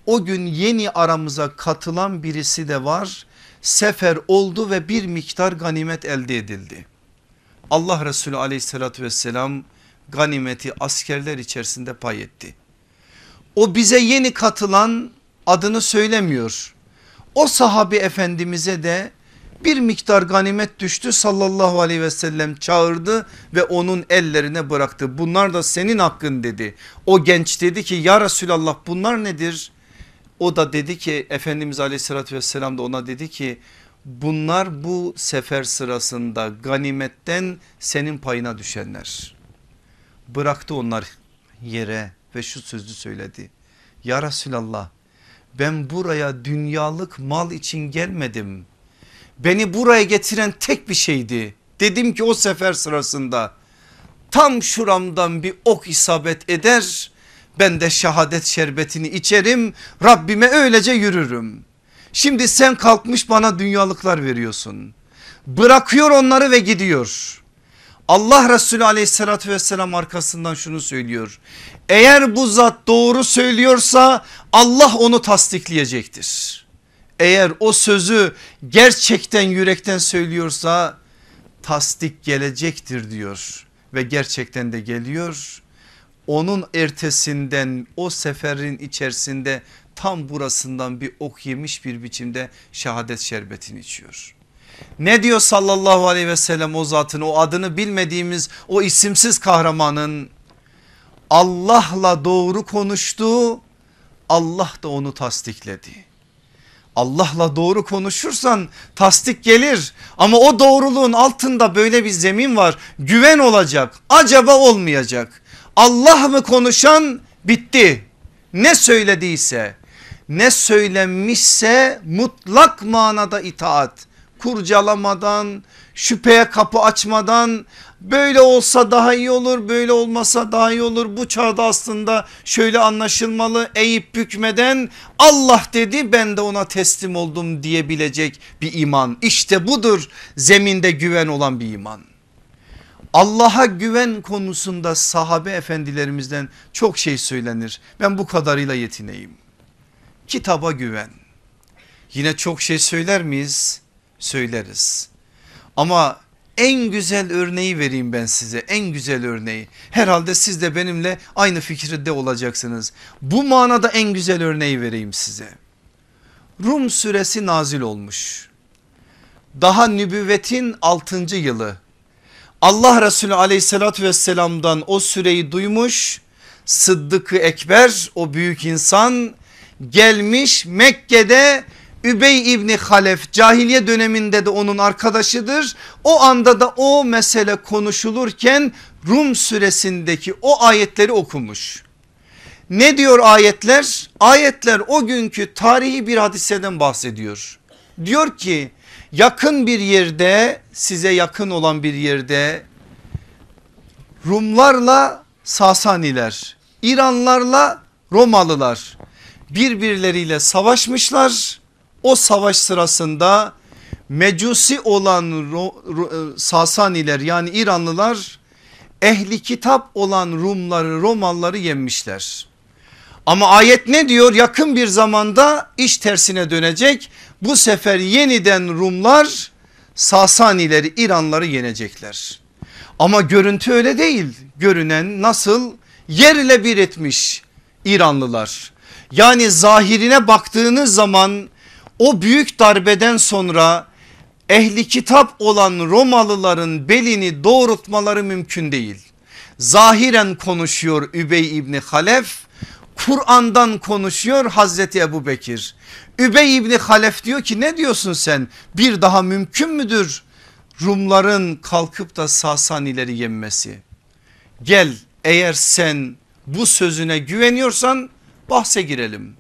O gün yeni aramıza katılan birisi de var. Sefer oldu ve bir miktar ganimet elde edildi. Allah Resulü aleyhissalatü vesselam ganimeti askerler içerisinde pay etti. O bize yeni katılan, adını söylemiyor, o sahabi efendimize de bir miktar ganimet düştü. Sallallahu aleyhi ve sellem çağırdı ve onun ellerine bıraktı. Bunlar da senin hakkın dedi. O genç dedi ki ya Resulallah, bunlar nedir? O da dedi ki, Efendimiz aleyhissalatü vesselam da ona dedi ki, bunlar bu sefer sırasında ganimetten senin payına düşenler. Bıraktı onlar yere ve şu sözü söyledi. Ya Resulallah, ben buraya dünyalık mal için gelmedim. beni buraya getiren tek bir şeydi. Dedim ki o sefer sırasında tam şuramdan bir ok isabet eder, ben de şehadet şerbetini içerim, Rabbime öylece yürürüm. Şimdi sen kalkmış bana dünyalıklar veriyorsun. Bırakıyor onları ve gidiyor. Allah Resulü aleyhissalatü vesselam arkasından şunu söylüyor: eğer bu zat doğru söylüyorsa Allah onu tasdikleyecektir. Eğer o sözü gerçekten yürekten söylüyorsa tasdik gelecektir diyor ve gerçekten de geliyor. Onun ertesinden o seferin içerisinde tam burasından bir ok yemiş bir biçimde şehadet şerbetini içiyor. Ne diyor sallallahu aleyhi ve sellem o zatın, o adını bilmediğimiz o isimsiz kahramanın? Allah'la doğru konuştu, Allah da onu tasdikledi. Allah'la doğru konuşursan tasdik gelir ama o doğruluğun altında böyle bir zemin var, güven olacak, acaba olmayacak. Allah mı konuşan? Bitti. Ne söylediyse, ne söylenmişse mutlak manada itaat, kurcalamadan, şüpheye kapı açmadan, böyle olsa daha iyi olur, böyle olmasa daha iyi olur, bu çağda aslında şöyle anlaşılmalı, eğip bükmeden Allah dedi ben de ona teslim oldum diyebilecek bir iman. İşte budur zeminde güven olan bir iman. Allah'a güven konusunda sahabe efendilerimizden çok şey söylenir. Ben bu kadarıyla yetineyim. Kitaba güven. Yine çok şey söyler miyiz? Söyleriz. Ama en güzel örneği vereyim ben size. En güzel örneği. Herhalde siz de benimle aynı fikirde olacaksınız. Bu manada en güzel örneği vereyim size. Rum suresi nazil olmuş. Daha nübüvvetin altıncı yılı. Allah Resulü aleyhissalatü vesselam'dan o süreyi duymuş Sıddık-ı Ekber, o büyük insan gelmiş Mekke'de Übey İbni Halef, cahiliye döneminde de onun arkadaşıdır. O anda da o mesele konuşulurken Rum suresindeki o ayetleri okumuş. Ne diyor ayetler? Ayetler o günkü tarihi bir hadiseden bahsediyor. Diyor ki yakın bir yerde, size yakın olan bir yerde Rumlarla Sasaniler, İranlarla Romalılar birbirleriyle savaşmışlar. O savaş sırasında Mecusi olan Sasaniler yani İranlılar ehli kitap olan Rumları, Romalıları yenmişler. Ama ayet ne diyor? Yakın bir zamanda iş tersine dönecek. Bu sefer yeniden Rumlar Sasanileri, İranları yenecekler. Ama görüntü öyle değil. Görünen nasıl? Yerle bir etmiş İranlılar. Yani zahirine baktığınız zaman o büyük darbeden sonra ehli kitap olan Romalıların belini doğrultmaları mümkün değil. Zahiren konuşuyor Übey İbni Halef, Kur'an'dan konuşuyor Hazreti Ebu Bekir. Übey İbni Halef diyor ki ne diyorsun sen, bir daha mümkün müdür Rumların kalkıp da Sasanileri yenmesi? Gel, eğer sen bu sözüne güveniyorsan bahse girelim.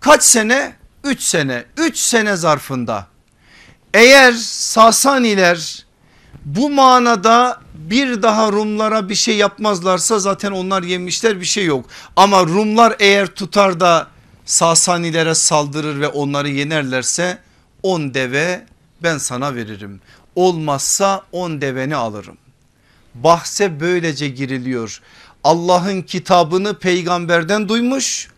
Kaç sene? üç sene. üç sene zarfında eğer Sasaniler bu manada bir daha Rumlara bir şey yapmazlarsa zaten onlar yemişler, bir şey yok. Ama Rumlar eğer tutar da Sasanilere saldırır ve onları yenerlerse on deve ben sana veririm. Olmazsa on deveni alırım. Bahse böylece giriliyor. Allah'ın kitabını peygamberden duymuş.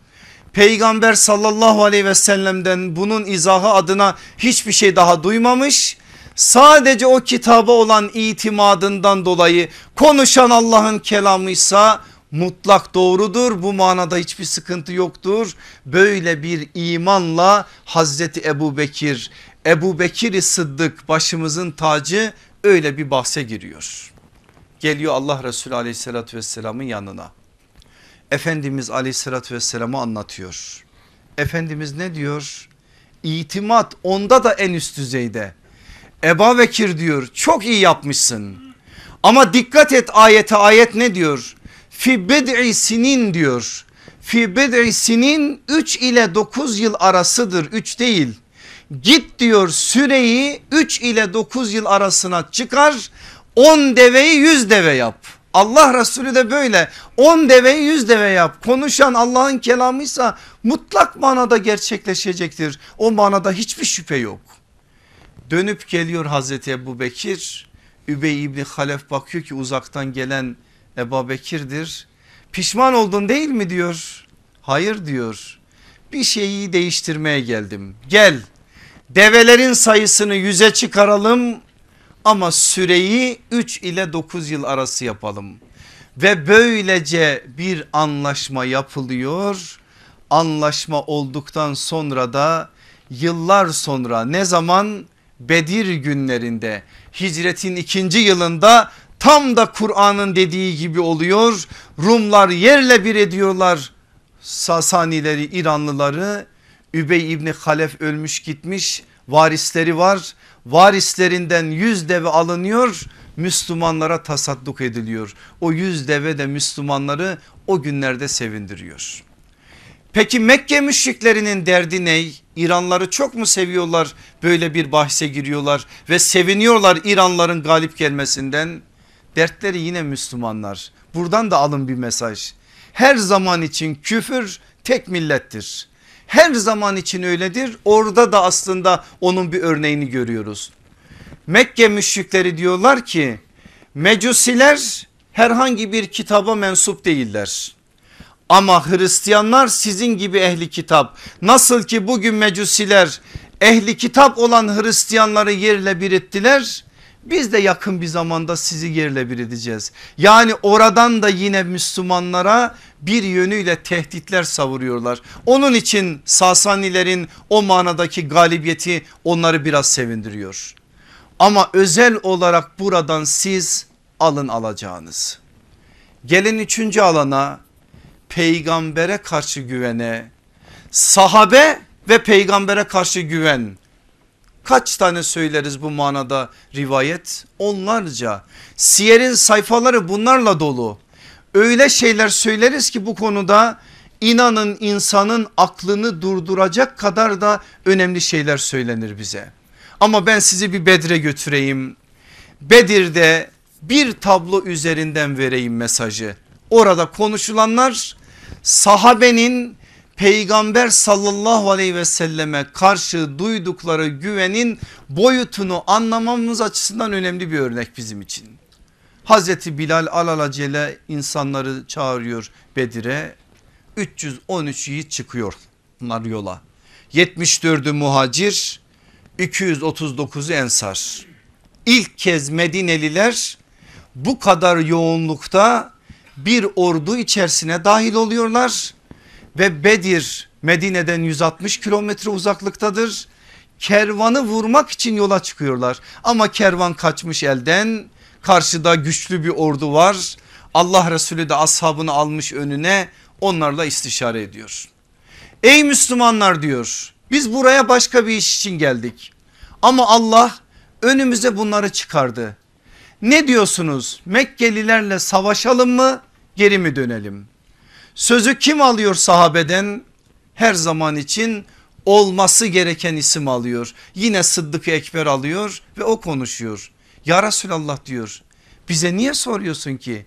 Peygamber sallallahu aleyhi ve sellem'den bunun izahı adına hiçbir şey daha duymamış. Sadece o kitaba olan itimadından dolayı konuşan Allah'ın kelamıysa mutlak doğrudur. Bu manada hiçbir sıkıntı yoktur. Böyle bir imanla Hazreti Ebu Bekir, Ebu Bekir-i Sıddık başımızın tacı öyle bir bahse giriyor. Geliyor Allah Resulü aleyhissalatü vesselamın yanına. Efendimiz aleyhissalatü vesselam'ı anlatıyor. Efendimiz ne diyor? İtimat onda da en üst düzeyde. Ebu Bekir diyor çok iyi yapmışsın ama dikkat et ayete. Ayet ne diyor? Fi bid'i sinin diyor. Fi bid'i sinin üç ile dokuz yıl arasıdır, üç değil. git diyor, süreyi üç ile dokuz yıl arasına çıkar, on deveyi yüz deve yap. Allah Resulü de böyle on deveyi yüz deve yap. Konuşan Allah'ın kelamıysa mutlak manada gerçekleşecektir. O manada hiçbir şüphe yok. Dönüp geliyor Hazreti Ebu Bekir. Übey İbni Halef bakıyor ki uzaktan gelen Ebu Bekir'dir. Pişman oldun değil mi diyor. Hayır diyor. Bir şeyi değiştirmeye geldim. Gel develerin sayısını yüze çıkaralım ama süreyi üç ile dokuz yıl arası yapalım. Ve böylece bir anlaşma yapılıyor. Anlaşma olduktan sonra da yıllar sonra, ne zaman? Bedir günlerinde, hicretin ikinci yılında, tam da Kur'an'ın dediği gibi oluyor. Rumlar yerle bir ediyorlar Sasanileri, İranlıları. Übey İbni Halef ölmüş gitmiş, varisleri var. Varislerinden yüz deve alınıyor, Müslümanlara tasadduk ediliyor. O yüz deve de Müslümanları o günlerde sevindiriyor. Peki Mekke müşriklerinin derdi ne? İranları çok mu seviyorlar, böyle bir bahse giriyorlar ve seviniyorlar İranların galip gelmesinden? Dertleri yine Müslümanlar. Buradan da alın bir mesaj. Her zaman için küfür tek millettir. Her zaman için öyledir. Orada da aslında onun bir örneğini görüyoruz. Mekke müşrikleri diyorlar ki Mecusiler herhangi bir kitaba mensup değiller. Ama Hristiyanlar sizin gibi ehli kitap. Nasıl ki bugün Mecusiler ehli kitap olan Hristiyanları yerle bir ettiler, biz de yakın bir zamanda sizi yerle bir edeceğiz. Yani oradan da yine Müslümanlara bir yönüyle tehditler savuruyorlar. Onun için Sasanilerin o manadaki galibiyeti onları biraz sevindiriyor. Ama özel olarak buradan siz alın alacağınız. Gelin üçüncü alana, peygambere karşı güvene, sahabe ve peygambere karşı güven. Kaç tane söyleriz bu manada rivayet? Onlarca. Siyer'in sayfaları bunlarla dolu. Öyle şeyler söyleriz ki bu konuda inanın insanın aklını durduracak kadar da önemli şeyler söylenir bize. Ama ben sizi bir Bedir'e götüreyim. Bedir'de bir tablo üzerinden vereyim mesajı. Orada konuşulanlar sahabenin peygamber sallallahu aleyhi ve selleme karşı duydukları güvenin boyutunu anlamamız açısından önemli bir örnek bizim için. Hazreti Bilal alelacele insanları çağırıyor Bedir'e. üç yüz on üç yiğit çıkıyor bunlar yola. yetmiş dördü muhacir, iki yüz otuz dokuzu ensar. İlk kez Medineliler bu kadar yoğunlukta bir ordu içerisine dahil oluyorlar. Ve Bedir Medine'den yüz altmış kilometre uzaklıktadır. Kervanı vurmak için yola çıkıyorlar ama kervan kaçmış elden. Karşıda güçlü bir ordu var. Allah Resulü de ashabını almış önüne, onlarla istişare ediyor. Ey Müslümanlar diyor, biz buraya başka bir iş için geldik ama Allah önümüze bunları çıkardı. Ne diyorsunuz? Mekkelilerle savaşalım mı, geri mi dönelim? Sözü kim alıyor sahabeden? Her zaman için olması gereken isim alıyor. Yine Sıddık-ı Ekber alıyor ve o konuşuyor. Ya Resulallah diyor, bize niye soruyorsun ki?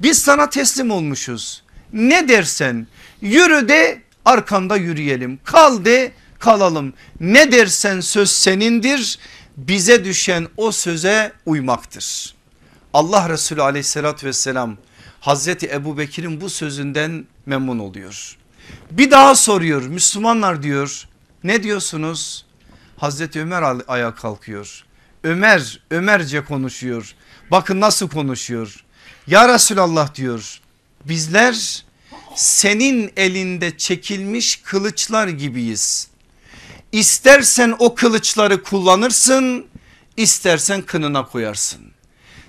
Biz sana teslim olmuşuz. Ne dersen yürü de arkanda yürüyelim. Kal de kalalım. Ne dersen söz senindir. Bize düşen o söze uymaktır. Allah Resulü aleyhissalatü vesselam Hazreti Ebu Bekir'in bu sözünden memnun oluyor. Bir daha soruyor, Müslümanlar diyor, ne diyorsunuz? Hazreti Ömer ayağa kalkıyor. Ömer Ömerce konuşuyor. Bakın nasıl konuşuyor. Ya Resulallah diyor, bizler senin elinde çekilmiş kılıçlar gibiyiz. İstersen o kılıçları kullanırsın, istersen kınına koyarsın.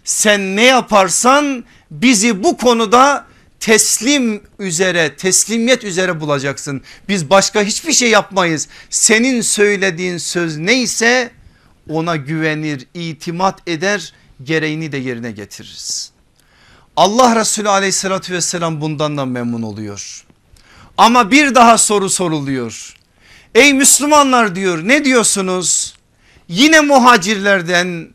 Sen ne yaparsan bizi bu konuda teslim üzere, teslimiyet üzere bulacaksın. Biz başka hiçbir şey yapmayız. Senin söylediğin söz neyse ona güvenir, itimat eder, gereğini de yerine getiririz. Allah Resulü aleyhissalatü vesselam bundan da memnun oluyor. Ama bir daha soru soruluyor. Ey Müslümanlar diyor, ne diyorsunuz? Yine muhacirlerden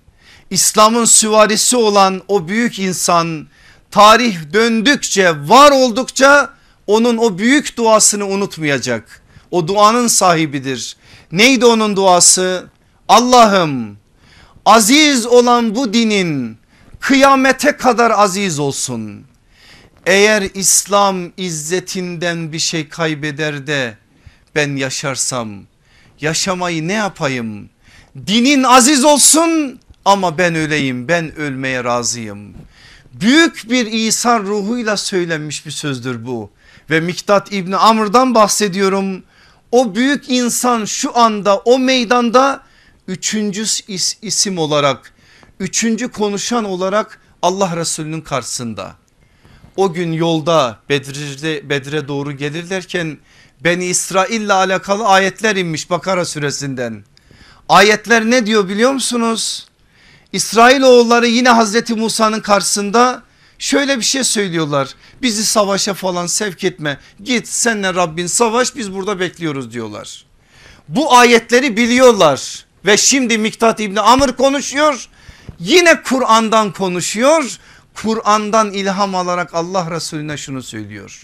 İslam'ın süvarisi olan o büyük insan, tarih döndükçe, var oldukça onun o büyük duasını unutmayacak. O duanın sahibidir. Neydi onun duası? Allah'ım aziz olan bu dinin kıyamete kadar aziz olsun. Eğer İslam izzetinden bir şey kaybeder de ben yaşarsam, yaşamayı ne yapayım? Dinin aziz olsun ama ben öleyim, ben ölmeye razıyım. Büyük bir İsa ruhuyla söylenmiş bir sözdür bu. Ve Miktat İbni Amr'dan bahsediyorum. O büyük insan şu anda o meydanda üçüncü isim olarak, üçüncü konuşan olarak Allah Resulü'nün karşısında. O gün yolda Bedir'de, Bedir'e doğru gelirlerken Beni İsrail'le alakalı ayetler inmiş Bakara suresinden. Ayetler ne diyor biliyor musunuz? İsrailoğulları yine Hazreti Musa'nın karşısında şöyle bir şey söylüyorlar. Bizi savaşa falan sevk etme, git senle Rabbin savaş, biz burada bekliyoruz diyorlar. Bu ayetleri biliyorlar ve şimdi Miktat İbni Amr konuşuyor. Yine Kur'an'dan konuşuyor. Kur'an'dan ilham alarak Allah Resulüne şunu söylüyor.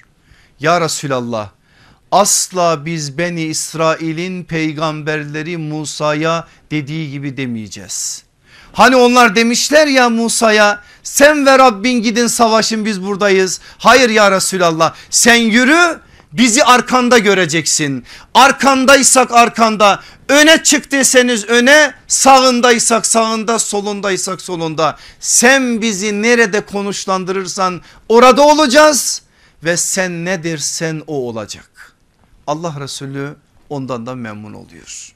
Ya Resulallah, asla biz Beni İsrail'in peygamberleri Musa'ya dediği gibi demeyeceğiz. Hani onlar demişler ya Musa'ya, sen ve Rabbin gidin savaşın, biz buradayız. Hayır ya Resulallah, sen yürü, bizi arkanda göreceksin. Arkandaysak arkanda, öne çık deseniz öne, sağındaysak sağında, solundaysak solunda. Sen bizi nerede konuşlandırırsan orada olacağız ve sen ne dersen o olacak. Allah Resulü ondan da memnun oluyor.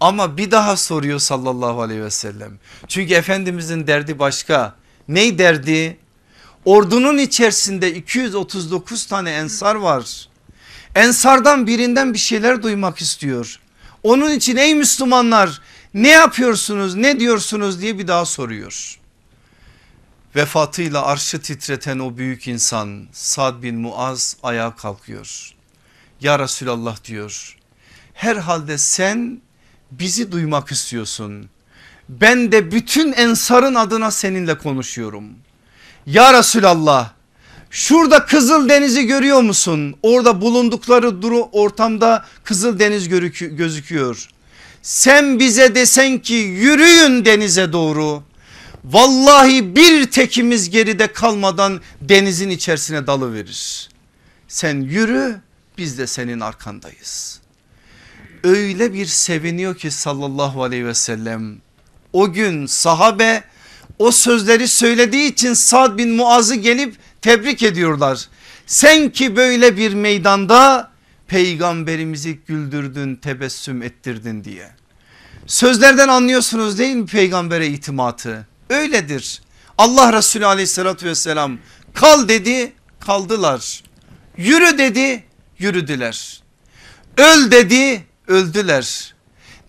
Ama bir daha soruyor sallallahu aleyhi ve sellem. Çünkü Efendimizin derdi başka. Ney derdi? Ordunun içerisinde iki yüz otuz dokuz tane ensar var. Ensardan birinden bir şeyler duymak istiyor. Onun için ey Müslümanlar ne yapıyorsunuz, ne diyorsunuz diye bir daha soruyor. Vefatıyla arşı titreten o büyük insan Sad bin Muaz ayağa kalkıyor. Ya Resulallah diyor, herhalde sen bizi duymak istiyorsun. Ben de bütün ensarın adına seninle konuşuyorum. Ya Resulallah, şurada Kızıldeniz'i görüyor musun? Orada bulundukları duru ortamda Kızıldeniz gözüküyor. Sen bize desen ki yürüyün denize doğru, vallahi bir tekimiz geride kalmadan denizin içerisine dalıverir. Sen yürü, biz de senin arkandayız. Öyle bir seviniyor ki sallallahu aleyhi ve sellem, o gün sahabe o sözleri söylediği için Sad bin Muaz'ı gelip tebrik ediyorlar. Sen ki böyle bir meydanda peygamberimizi güldürdün, tebessüm ettirdin diye. Sözlerden anlıyorsunuz değil mi peygambere itimatı? Öyledir. Allah Resulü aleyhissalatü vesselam kal dedi, kaldılar. Yürü dedi, yürüdüler. Öl dedi, öldüler.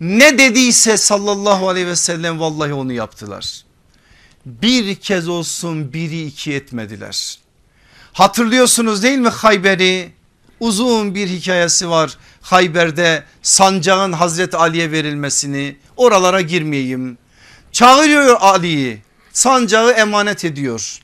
Ne dediyse sallallahu aleyhi ve sellem vallahi onu yaptılar. Bir kez olsun biri iki etmediler. Hatırlıyorsunuz değil mi Hayber'i? Uzun bir hikayesi var Hayber'de, sancağın Hazreti Ali'ye verilmesini, oralara girmeyeyim. Çağırıyor Ali'yi, sancağı emanet ediyor.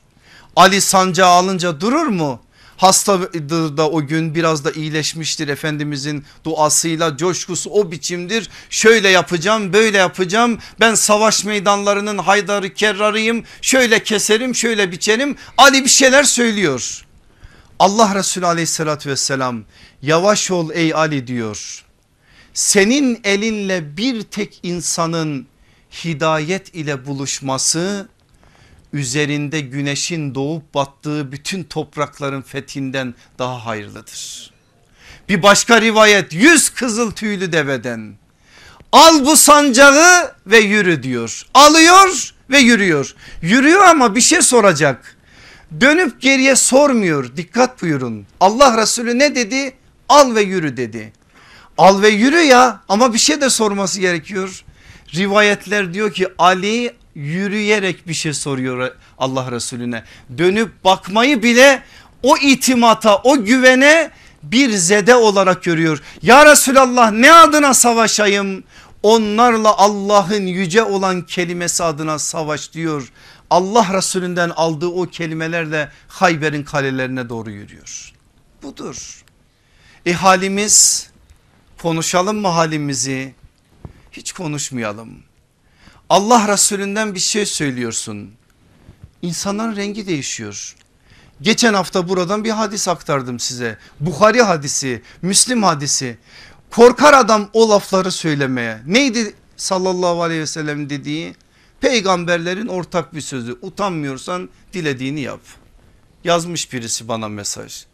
Ali sancağı alınca durur mu? Hastadır da o gün, biraz da iyileşmiştir, Efendimizin duasıyla coşkusu o biçimdir. Şöyle yapacağım, böyle yapacağım, ben savaş meydanlarının haydarı kerrarıyım, şöyle keserim, şöyle biçerim. Ali bir şeyler söylüyor. Allah Resulü aleyhissalatü vesselam yavaş ol ey Ali diyor. Senin elinle bir tek insanın hidayet ile buluşması, üzerinde güneşin doğup battığı bütün toprakların fethinden daha hayırlıdır. Bir başka rivayet, yüz kızıl tüylü deveden. Al bu sancağı ve yürü diyor. Alıyor ve yürüyor. Yürüyor ama bir şey soracak. Dönüp geriye sormuyor. Dikkat buyurun. Allah Resulü ne dedi? Al ve yürü dedi. Al ve yürü ya, ama bir şey de sorması gerekiyor. Rivayetler diyor ki Ali yürüyerek bir şey soruyor Allah Resulüne. Dönüp bakmayı bile o itimata, o güvene bir zede olarak görüyor. Ya Resulallah, ne adına savaşayım? Onlarla Allah'ın yüce olan kelimesi adına savaş diyor. Allah Resulünden aldığı o kelimelerle Hayber'in kalelerine doğru yürüyor. Budur. E halimiz, konuşalım mı halimizi? Hiç konuşmayalım. Allah Resulünden bir şey söylüyorsun, İnsanların rengi değişiyor. Geçen hafta buradan bir hadis aktardım size. Buhari hadisi, Müslim hadisi. Korkar adam o lafları söylemeye. Neydi sallallahu aleyhi ve sellem dediği? Peygamberlerin ortak bir sözü. Utanmıyorsan dilediğini yap. Yazmış birisi bana mesaj.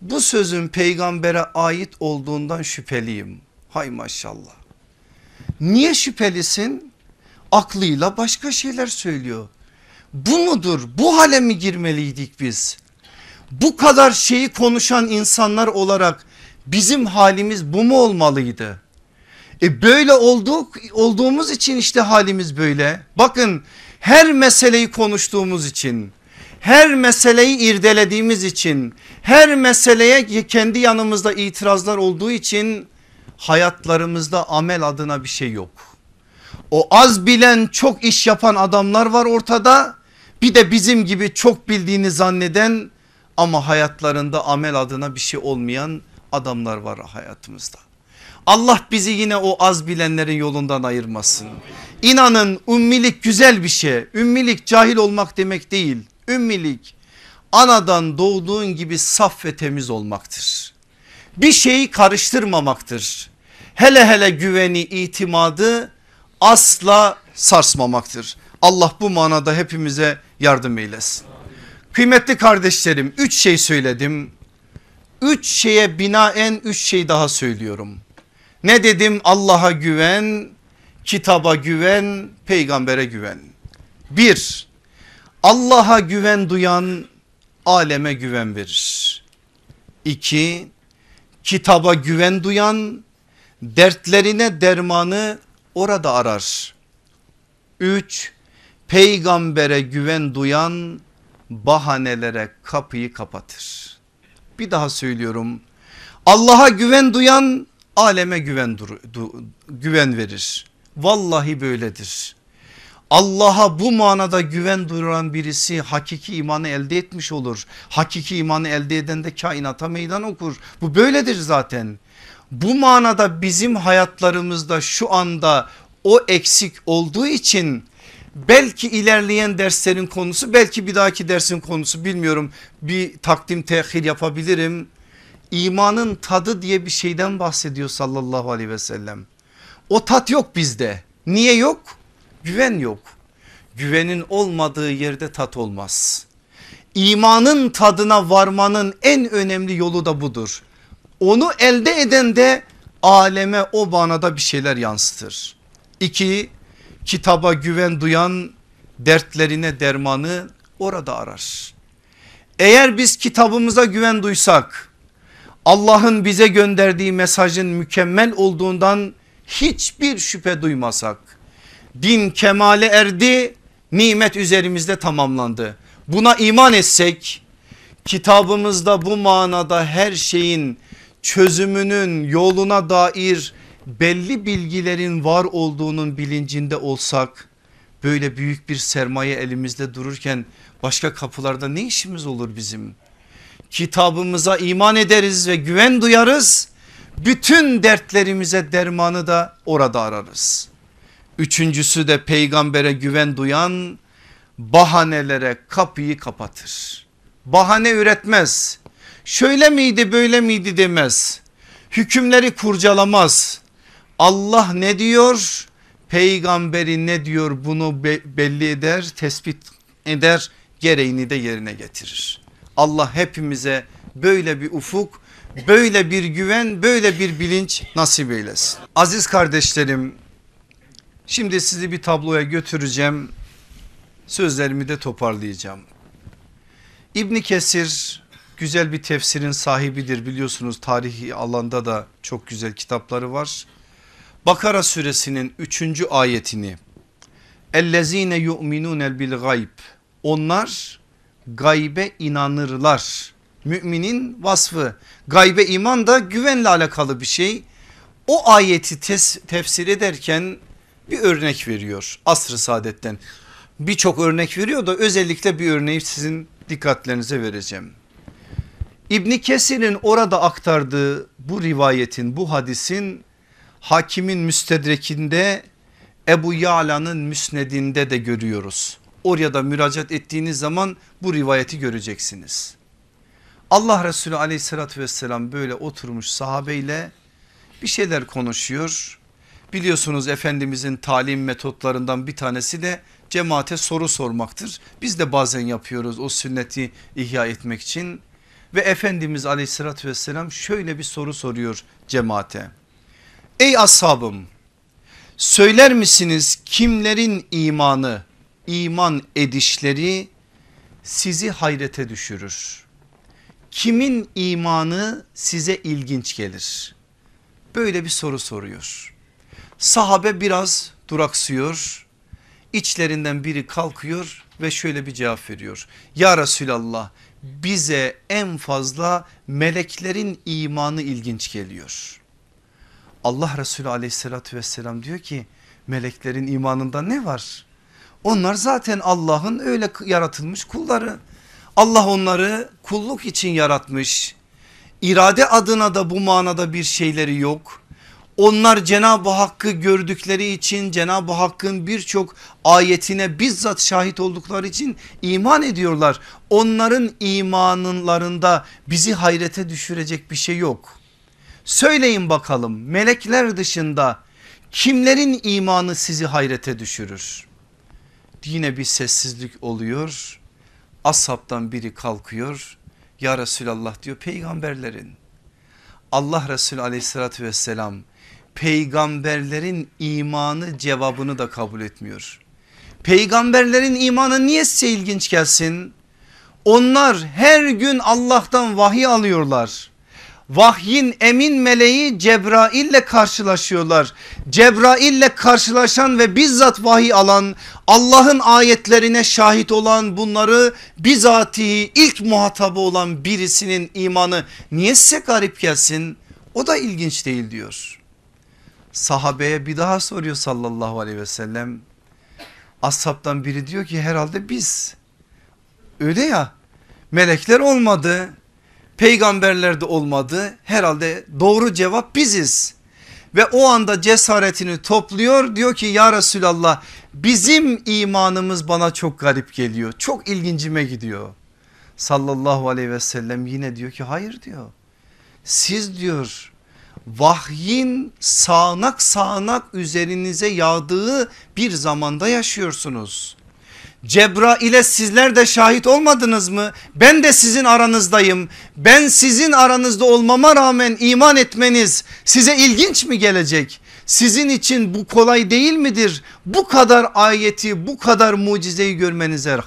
Bu sözün peygambere ait olduğundan şüpheliyim. Hay maşallah. Niye şüphelisin? Aklıyla başka şeyler söylüyor. Bu mudur? Bu hale mi girmeliydik biz? Bu kadar şeyi konuşan insanlar olarak bizim halimiz bu mu olmalıydı? E böyle olduk, olduğumuz için işte halimiz böyle. Bakın, her meseleyi konuştuğumuz için, her meseleyi irdelediğimiz için, her meseleye kendi yanımızda itirazlar olduğu için hayatlarımızda amel adına bir şey yok. O az bilen, çok iş yapan adamlar var ortada. Bir de bizim gibi çok bildiğini zanneden ama hayatlarında amel adına bir şey olmayan adamlar var hayatımızda. Allah bizi yine o az bilenlerin yolundan ayırmasın. İnanın, ümmilik güzel bir şey. Ümmilik cahil olmak demek değil. Ümmilik anadan doğduğun gibi saf ve temiz olmaktır. Bir şeyi karıştırmamaktır. Hele hele güveni, itimadı asla sarsmamaktır. Allah bu manada hepimize yardım eylesin. Kıymetli kardeşlerim, üç şey söyledim. Üç şeye binaen üç şey daha söylüyorum. Ne dedim? Allah'a güven, kitaba güven, peygambere güven. Bir, Allah'a güven duyan aleme güven verir. İki, kitaba güven duyan dertlerine dermanı orada arar. Üç, peygambere güven duyan bahanelere kapıyı kapatır. Bir daha söylüyorum. Allah'a güven duyan aleme güven, duru, du, güven verir. Vallahi böyledir. Allah'a bu manada güven duran birisi hakiki imanı elde etmiş olur. Hakiki imanı elde eden de kainata meydan okur. Bu böyledir zaten. Bu manada bizim hayatlarımızda şu anda o eksik olduğu için belki ilerleyen derslerin konusu, belki bir dahaki dersin konusu, bilmiyorum, bir takdim tehir yapabilirim. İmanın tadı diye bir şeyden bahsediyor sallallahu aleyhi ve sellem. O tat yok bizde. Niye yok? Güven yok. Güvenin olmadığı yerde tat olmaz. İmanın tadına varmanın en önemli yolu da budur. Onu elde eden de aleme o manada bir şeyler yansıtır. İki, kitaba güven duyan dertlerine dermanı orada arar. Eğer biz kitabımıza güven duysak, Allah'ın bize gönderdiği mesajın mükemmel olduğundan hiçbir şüphe duymasak, din kemale erdi, nimet üzerimizde tamamlandı. Buna iman etsek, kitabımızda bu manada her şeyin çözümünün yoluna dair belli bilgilerin var olduğunun bilincinde olsak, böyle büyük bir sermaye elimizde dururken başka kapılarda ne işimiz olur bizim? Kitabımıza iman ederiz ve güven duyarız. Bütün dertlerimize dermanı da orada ararız. Üçüncüsü de peygambere güven duyan bahanelere kapıyı kapatır. Bahane üretmez. Şöyle miydi, böyle miydi demez. Hükümleri kurcalamaz. Allah ne diyor, peygamberi ne diyor, bunu belli eder, tespit eder, gereğini de yerine getirir. Allah hepimize böyle bir ufuk, böyle bir güven, böyle bir bilinç nasip eylesin. Aziz kardeşlerim, şimdi sizi bir tabloya götüreceğim, sözlerimi de toparlayacağım. İbn Kesir güzel bir tefsirin sahibidir, biliyorsunuz, tarihi alanda da çok güzel kitapları var. Bakara suresinin üçüncü ayetini "Ellezine yu'minunel bil gayb", onlar gaybe inanırlar Müminin vasfı. Gaybe iman da güvenle alakalı bir şey. O ayeti tefsir ederken bir örnek veriyor asr-ı saadetten. Birçok örnek veriyor da özellikle bir örneği sizin dikkatlerinize vereceğim. İbn Kesir'in orada aktardığı bu rivayetin, bu hadisin Hakimin Müstedrek'inde, Ebu Ya'la'nın Müsned'inde de görüyoruz. Oraya da müracaat ettiğiniz zaman bu rivayeti göreceksiniz. Allah Resulü aleyhissalatü vesselam böyle oturmuş sahabeyle bir şeyler konuşuyor. Biliyorsunuz Efendimizin talim metotlarından bir tanesi de cemaate soru sormaktır. Biz de bazen yapıyoruz o sünneti ihya etmek için. Ve Efendimiz aleyhissalatü vesselam şöyle bir soru soruyor cemaate. Ey ashabım, söyler misiniz kimlerin imanı, iman edişleri sizi hayrete düşürür? Kimin imanı size ilginç gelir? Böyle bir soru soruyor. Sahabe biraz duraksıyor. İçlerinden biri kalkıyor ve şöyle bir cevap veriyor. Ya Resulallah, bize en fazla meleklerin imanı ilginç geliyor. Allah Resulü aleyhissalatü vesselam diyor ki meleklerin imanında ne var? Onlar zaten Allah'ın öyle yaratılmış kulları. Allah onları kulluk için yaratmış. İrade adına da bu manada bir şeyleri yok. Onlar Cenab-ı Hakk'ı gördükleri için, Cenab-ı Hakk'ın birçok ayetine bizzat şahit oldukları için iman ediyorlar. Onların imanlarında bizi hayrete düşürecek bir şey yok. Söyleyin bakalım, melekler dışında kimlerin imanı sizi hayrete düşürür? Yine bir sessizlik oluyor. Ashabtan biri kalkıyor. Ya Resulallah diyor, peygamberlerin. Allah Resulü aleyhissalatü vesselam peygamberlerin imanı cevabını da kabul etmiyor. Peygamberlerin imanı niye size ilginç gelsin? Onlar her gün Allah'tan vahiy alıyorlar. Vahyin emin meleği Cebrail'le karşılaşıyorlar. Cebrail'le karşılaşan ve bizzat vahiy alan, Allah'ın ayetlerine şahit olan, bunları bizatihi ilk muhatabı olan birisinin imanı niye size garip gelsin? O da ilginç değil diyor. Sahabeye bir daha soruyor sallallahu aleyhi ve sellem. Ashabtan biri diyor ki herhalde biz. Öyle ya, melekler olmadı, peygamberler de olmadı, herhalde doğru cevap biziz. Ve o anda cesaretini topluyor, diyor ki ya Resulallah, bizim imanımız bana çok garip geliyor, çok ilgincime gidiyor. Sallallahu aleyhi ve sellem yine diyor ki hayır diyor, siz diyor vahyin sağanak sağanak üzerinize yağdığı bir zamanda yaşıyorsunuz. Cebrail'e sizler de şahit olmadınız mı? Ben de sizin aranızdayım. Ben sizin aranızda olmama rağmen iman etmeniz size ilginç mi gelecek? Sizin için bu kolay değil midir? Bu kadar ayeti, bu kadar mucizeyi görmenize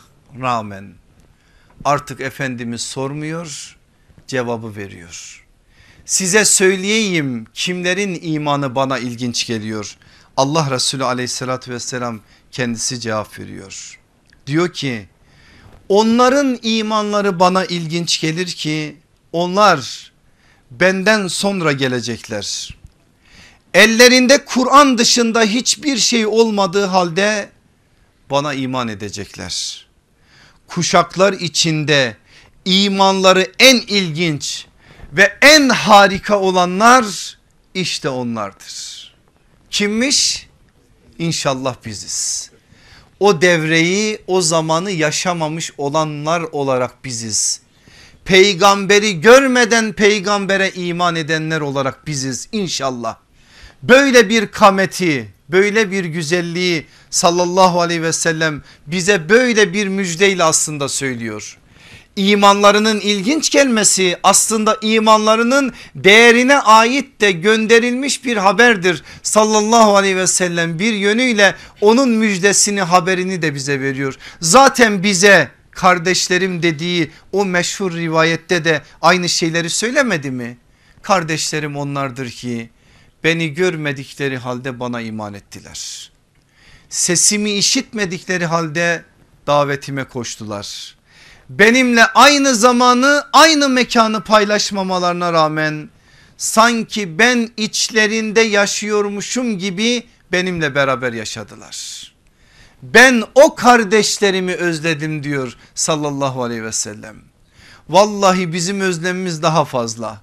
rağmen. Artık Efendimiz sormuyor, cevabı veriyor. Size söyleyeyim kimlerin imanı bana ilginç geliyor. Allah Resulü aleyhissalatü vesselam kendisi cevap veriyor. Diyor ki onların imanları bana ilginç gelir ki onlar benden sonra gelecekler. Ellerinde Kur'an dışında hiçbir şey olmadığı halde bana iman edecekler. Kuşaklar içinde imanları en ilginç ve en harika olanlar işte onlardır. Kimmiş? İnşallah biziz. O devreyi, o zamanı yaşamamış olanlar olarak biziz. Peygamberi görmeden peygambere iman edenler olarak biziz inşallah. Böyle bir kameti, böyle bir güzelliği sallallahu aleyhi ve sellem bize böyle bir müjdeyle aslında söylüyor. İmanlarının ilginç gelmesi aslında imanlarının değerine ait de gönderilmiş bir haberdir. Sallallahu aleyhi ve sellem bir yönüyle onun müjdesini, haberini de bize veriyor. Zaten bize kardeşlerim dediği o meşhur rivayette de aynı şeyleri söylemedi mi? Kardeşlerim onlardır ki beni görmedikleri halde bana iman ettiler. Sesimi işitmedikleri halde davetime koştular. benimle aynı zamanı, aynı mekanı paylaşmamalarına rağmen sanki ben içlerinde yaşıyormuşum gibi benimle beraber yaşadılar. Ben o kardeşlerimi özledim diyor sallallahu aleyhi ve sellem. Vallahi bizim özlemimiz daha fazla.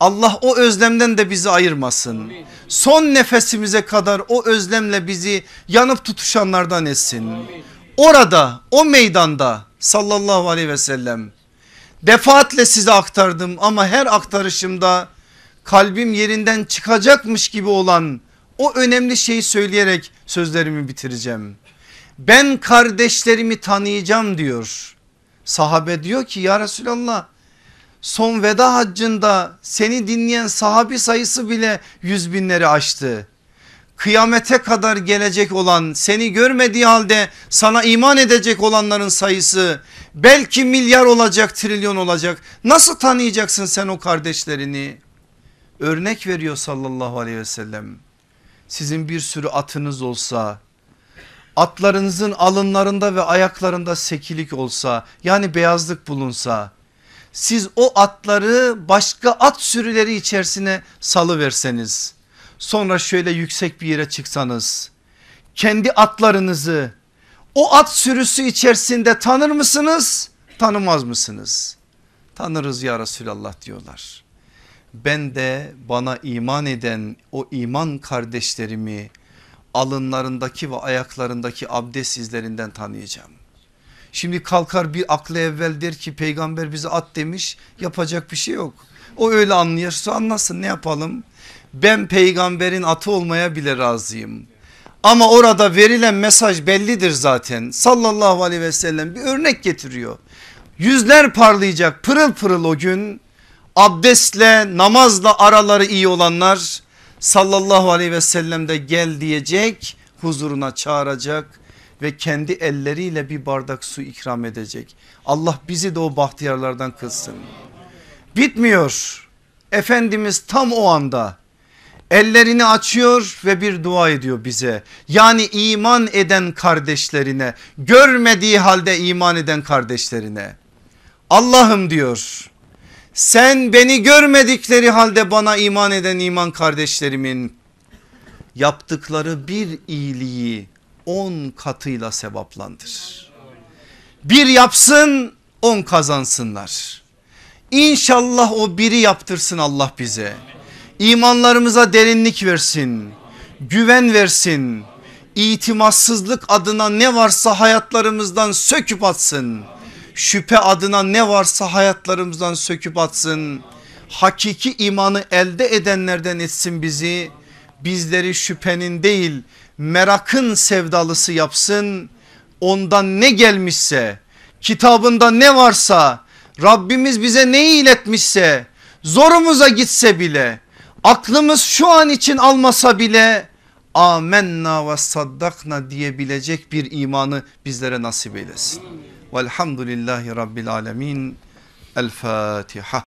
Allah o özlemden de bizi ayırmasın. Son nefesimize kadar o özlemle bizi yanıp tutuşanlardan etsin. Orada, o meydanda sallallahu aleyhi ve sellem, defaatle size aktardım ama her aktarışımda kalbim yerinden çıkacakmış gibi olan o önemli şeyi söyleyerek sözlerimi bitireceğim. Ben kardeşlerimi tanıyacağım diyor. Sahabe diyor ki ya Resulallah, son veda haccında seni dinleyen sahabi sayısı bile yüz binleri aştı. Kıyamete kadar gelecek olan, seni görmediği halde sana iman edecek olanların sayısı belki milyar olacak, trilyon olacak. Nasıl tanıyacaksın sen o kardeşlerini? Örnek veriyor sallallahu aleyhi ve sellem. Sizin bir sürü atınız olsa, atlarınızın alınlarında ve ayaklarında sekilik olsa, yani beyazlık bulunsa, siz o atları başka at sürüleri içerisine salıverseniz, sonra şöyle yüksek bir yere çıksanız, kendi atlarınızı o at sürüsü içerisinde tanır mısınız, tanımaz mısınız? Tanırız ya Resulallah diyorlar. Ben de bana iman eden o iman kardeşlerimi alınlarındaki ve ayaklarındaki abdest izlerinden tanıyacağım. Şimdi kalkar bir aklı evvel der ki peygamber bize at demiş, yapacak bir şey yok. O öyle anlıyorsa anlasın, ne yapalım? Ben peygamberin atı olmaya bile razıyım. Ama orada verilen mesaj bellidir zaten. Sallallahu aleyhi ve sellem bir örnek getiriyor. Yüzler parlayacak pırıl pırıl o gün. Abdestle, namazla araları iyi olanlar sallallahu aleyhi ve sellem de gel diyecek, huzuruna çağıracak ve kendi elleriyle bir bardak su ikram edecek. Allah bizi de o bahtiyarlardan kılsın. Bitmiyor. Efendimiz tam o anda ellerini açıyor ve bir dua ediyor bize. Yani iman eden kardeşlerine, görmediği halde iman eden kardeşlerine. Allah'ım diyor, sen beni görmedikleri halde bana iman eden iman kardeşlerimin yaptıkları bir iyiliği on katıyla sevaplandır. Bir yapsın, on kazansınlar. İnşallah o biri yaptırsın Allah bize. İmanlarımıza derinlik versin, güven versin, itimatsızlık adına ne varsa hayatlarımızdan söküp atsın, şüphe adına ne varsa hayatlarımızdan söküp atsın, hakiki imanı elde edenlerden etsin bizi, bizleri şüphenin değil merakın sevdalısı yapsın, ondan ne gelmişse, kitabında ne varsa, Rabbimiz bize neyi iletmişse, zorumuza gitse bile, aklımız şu an için almasa bile amenna ve saddakna diyebilecek bir imanı bizlere nasip eylesin. Velhamdülillahi Rabbil alemin. El Fatiha.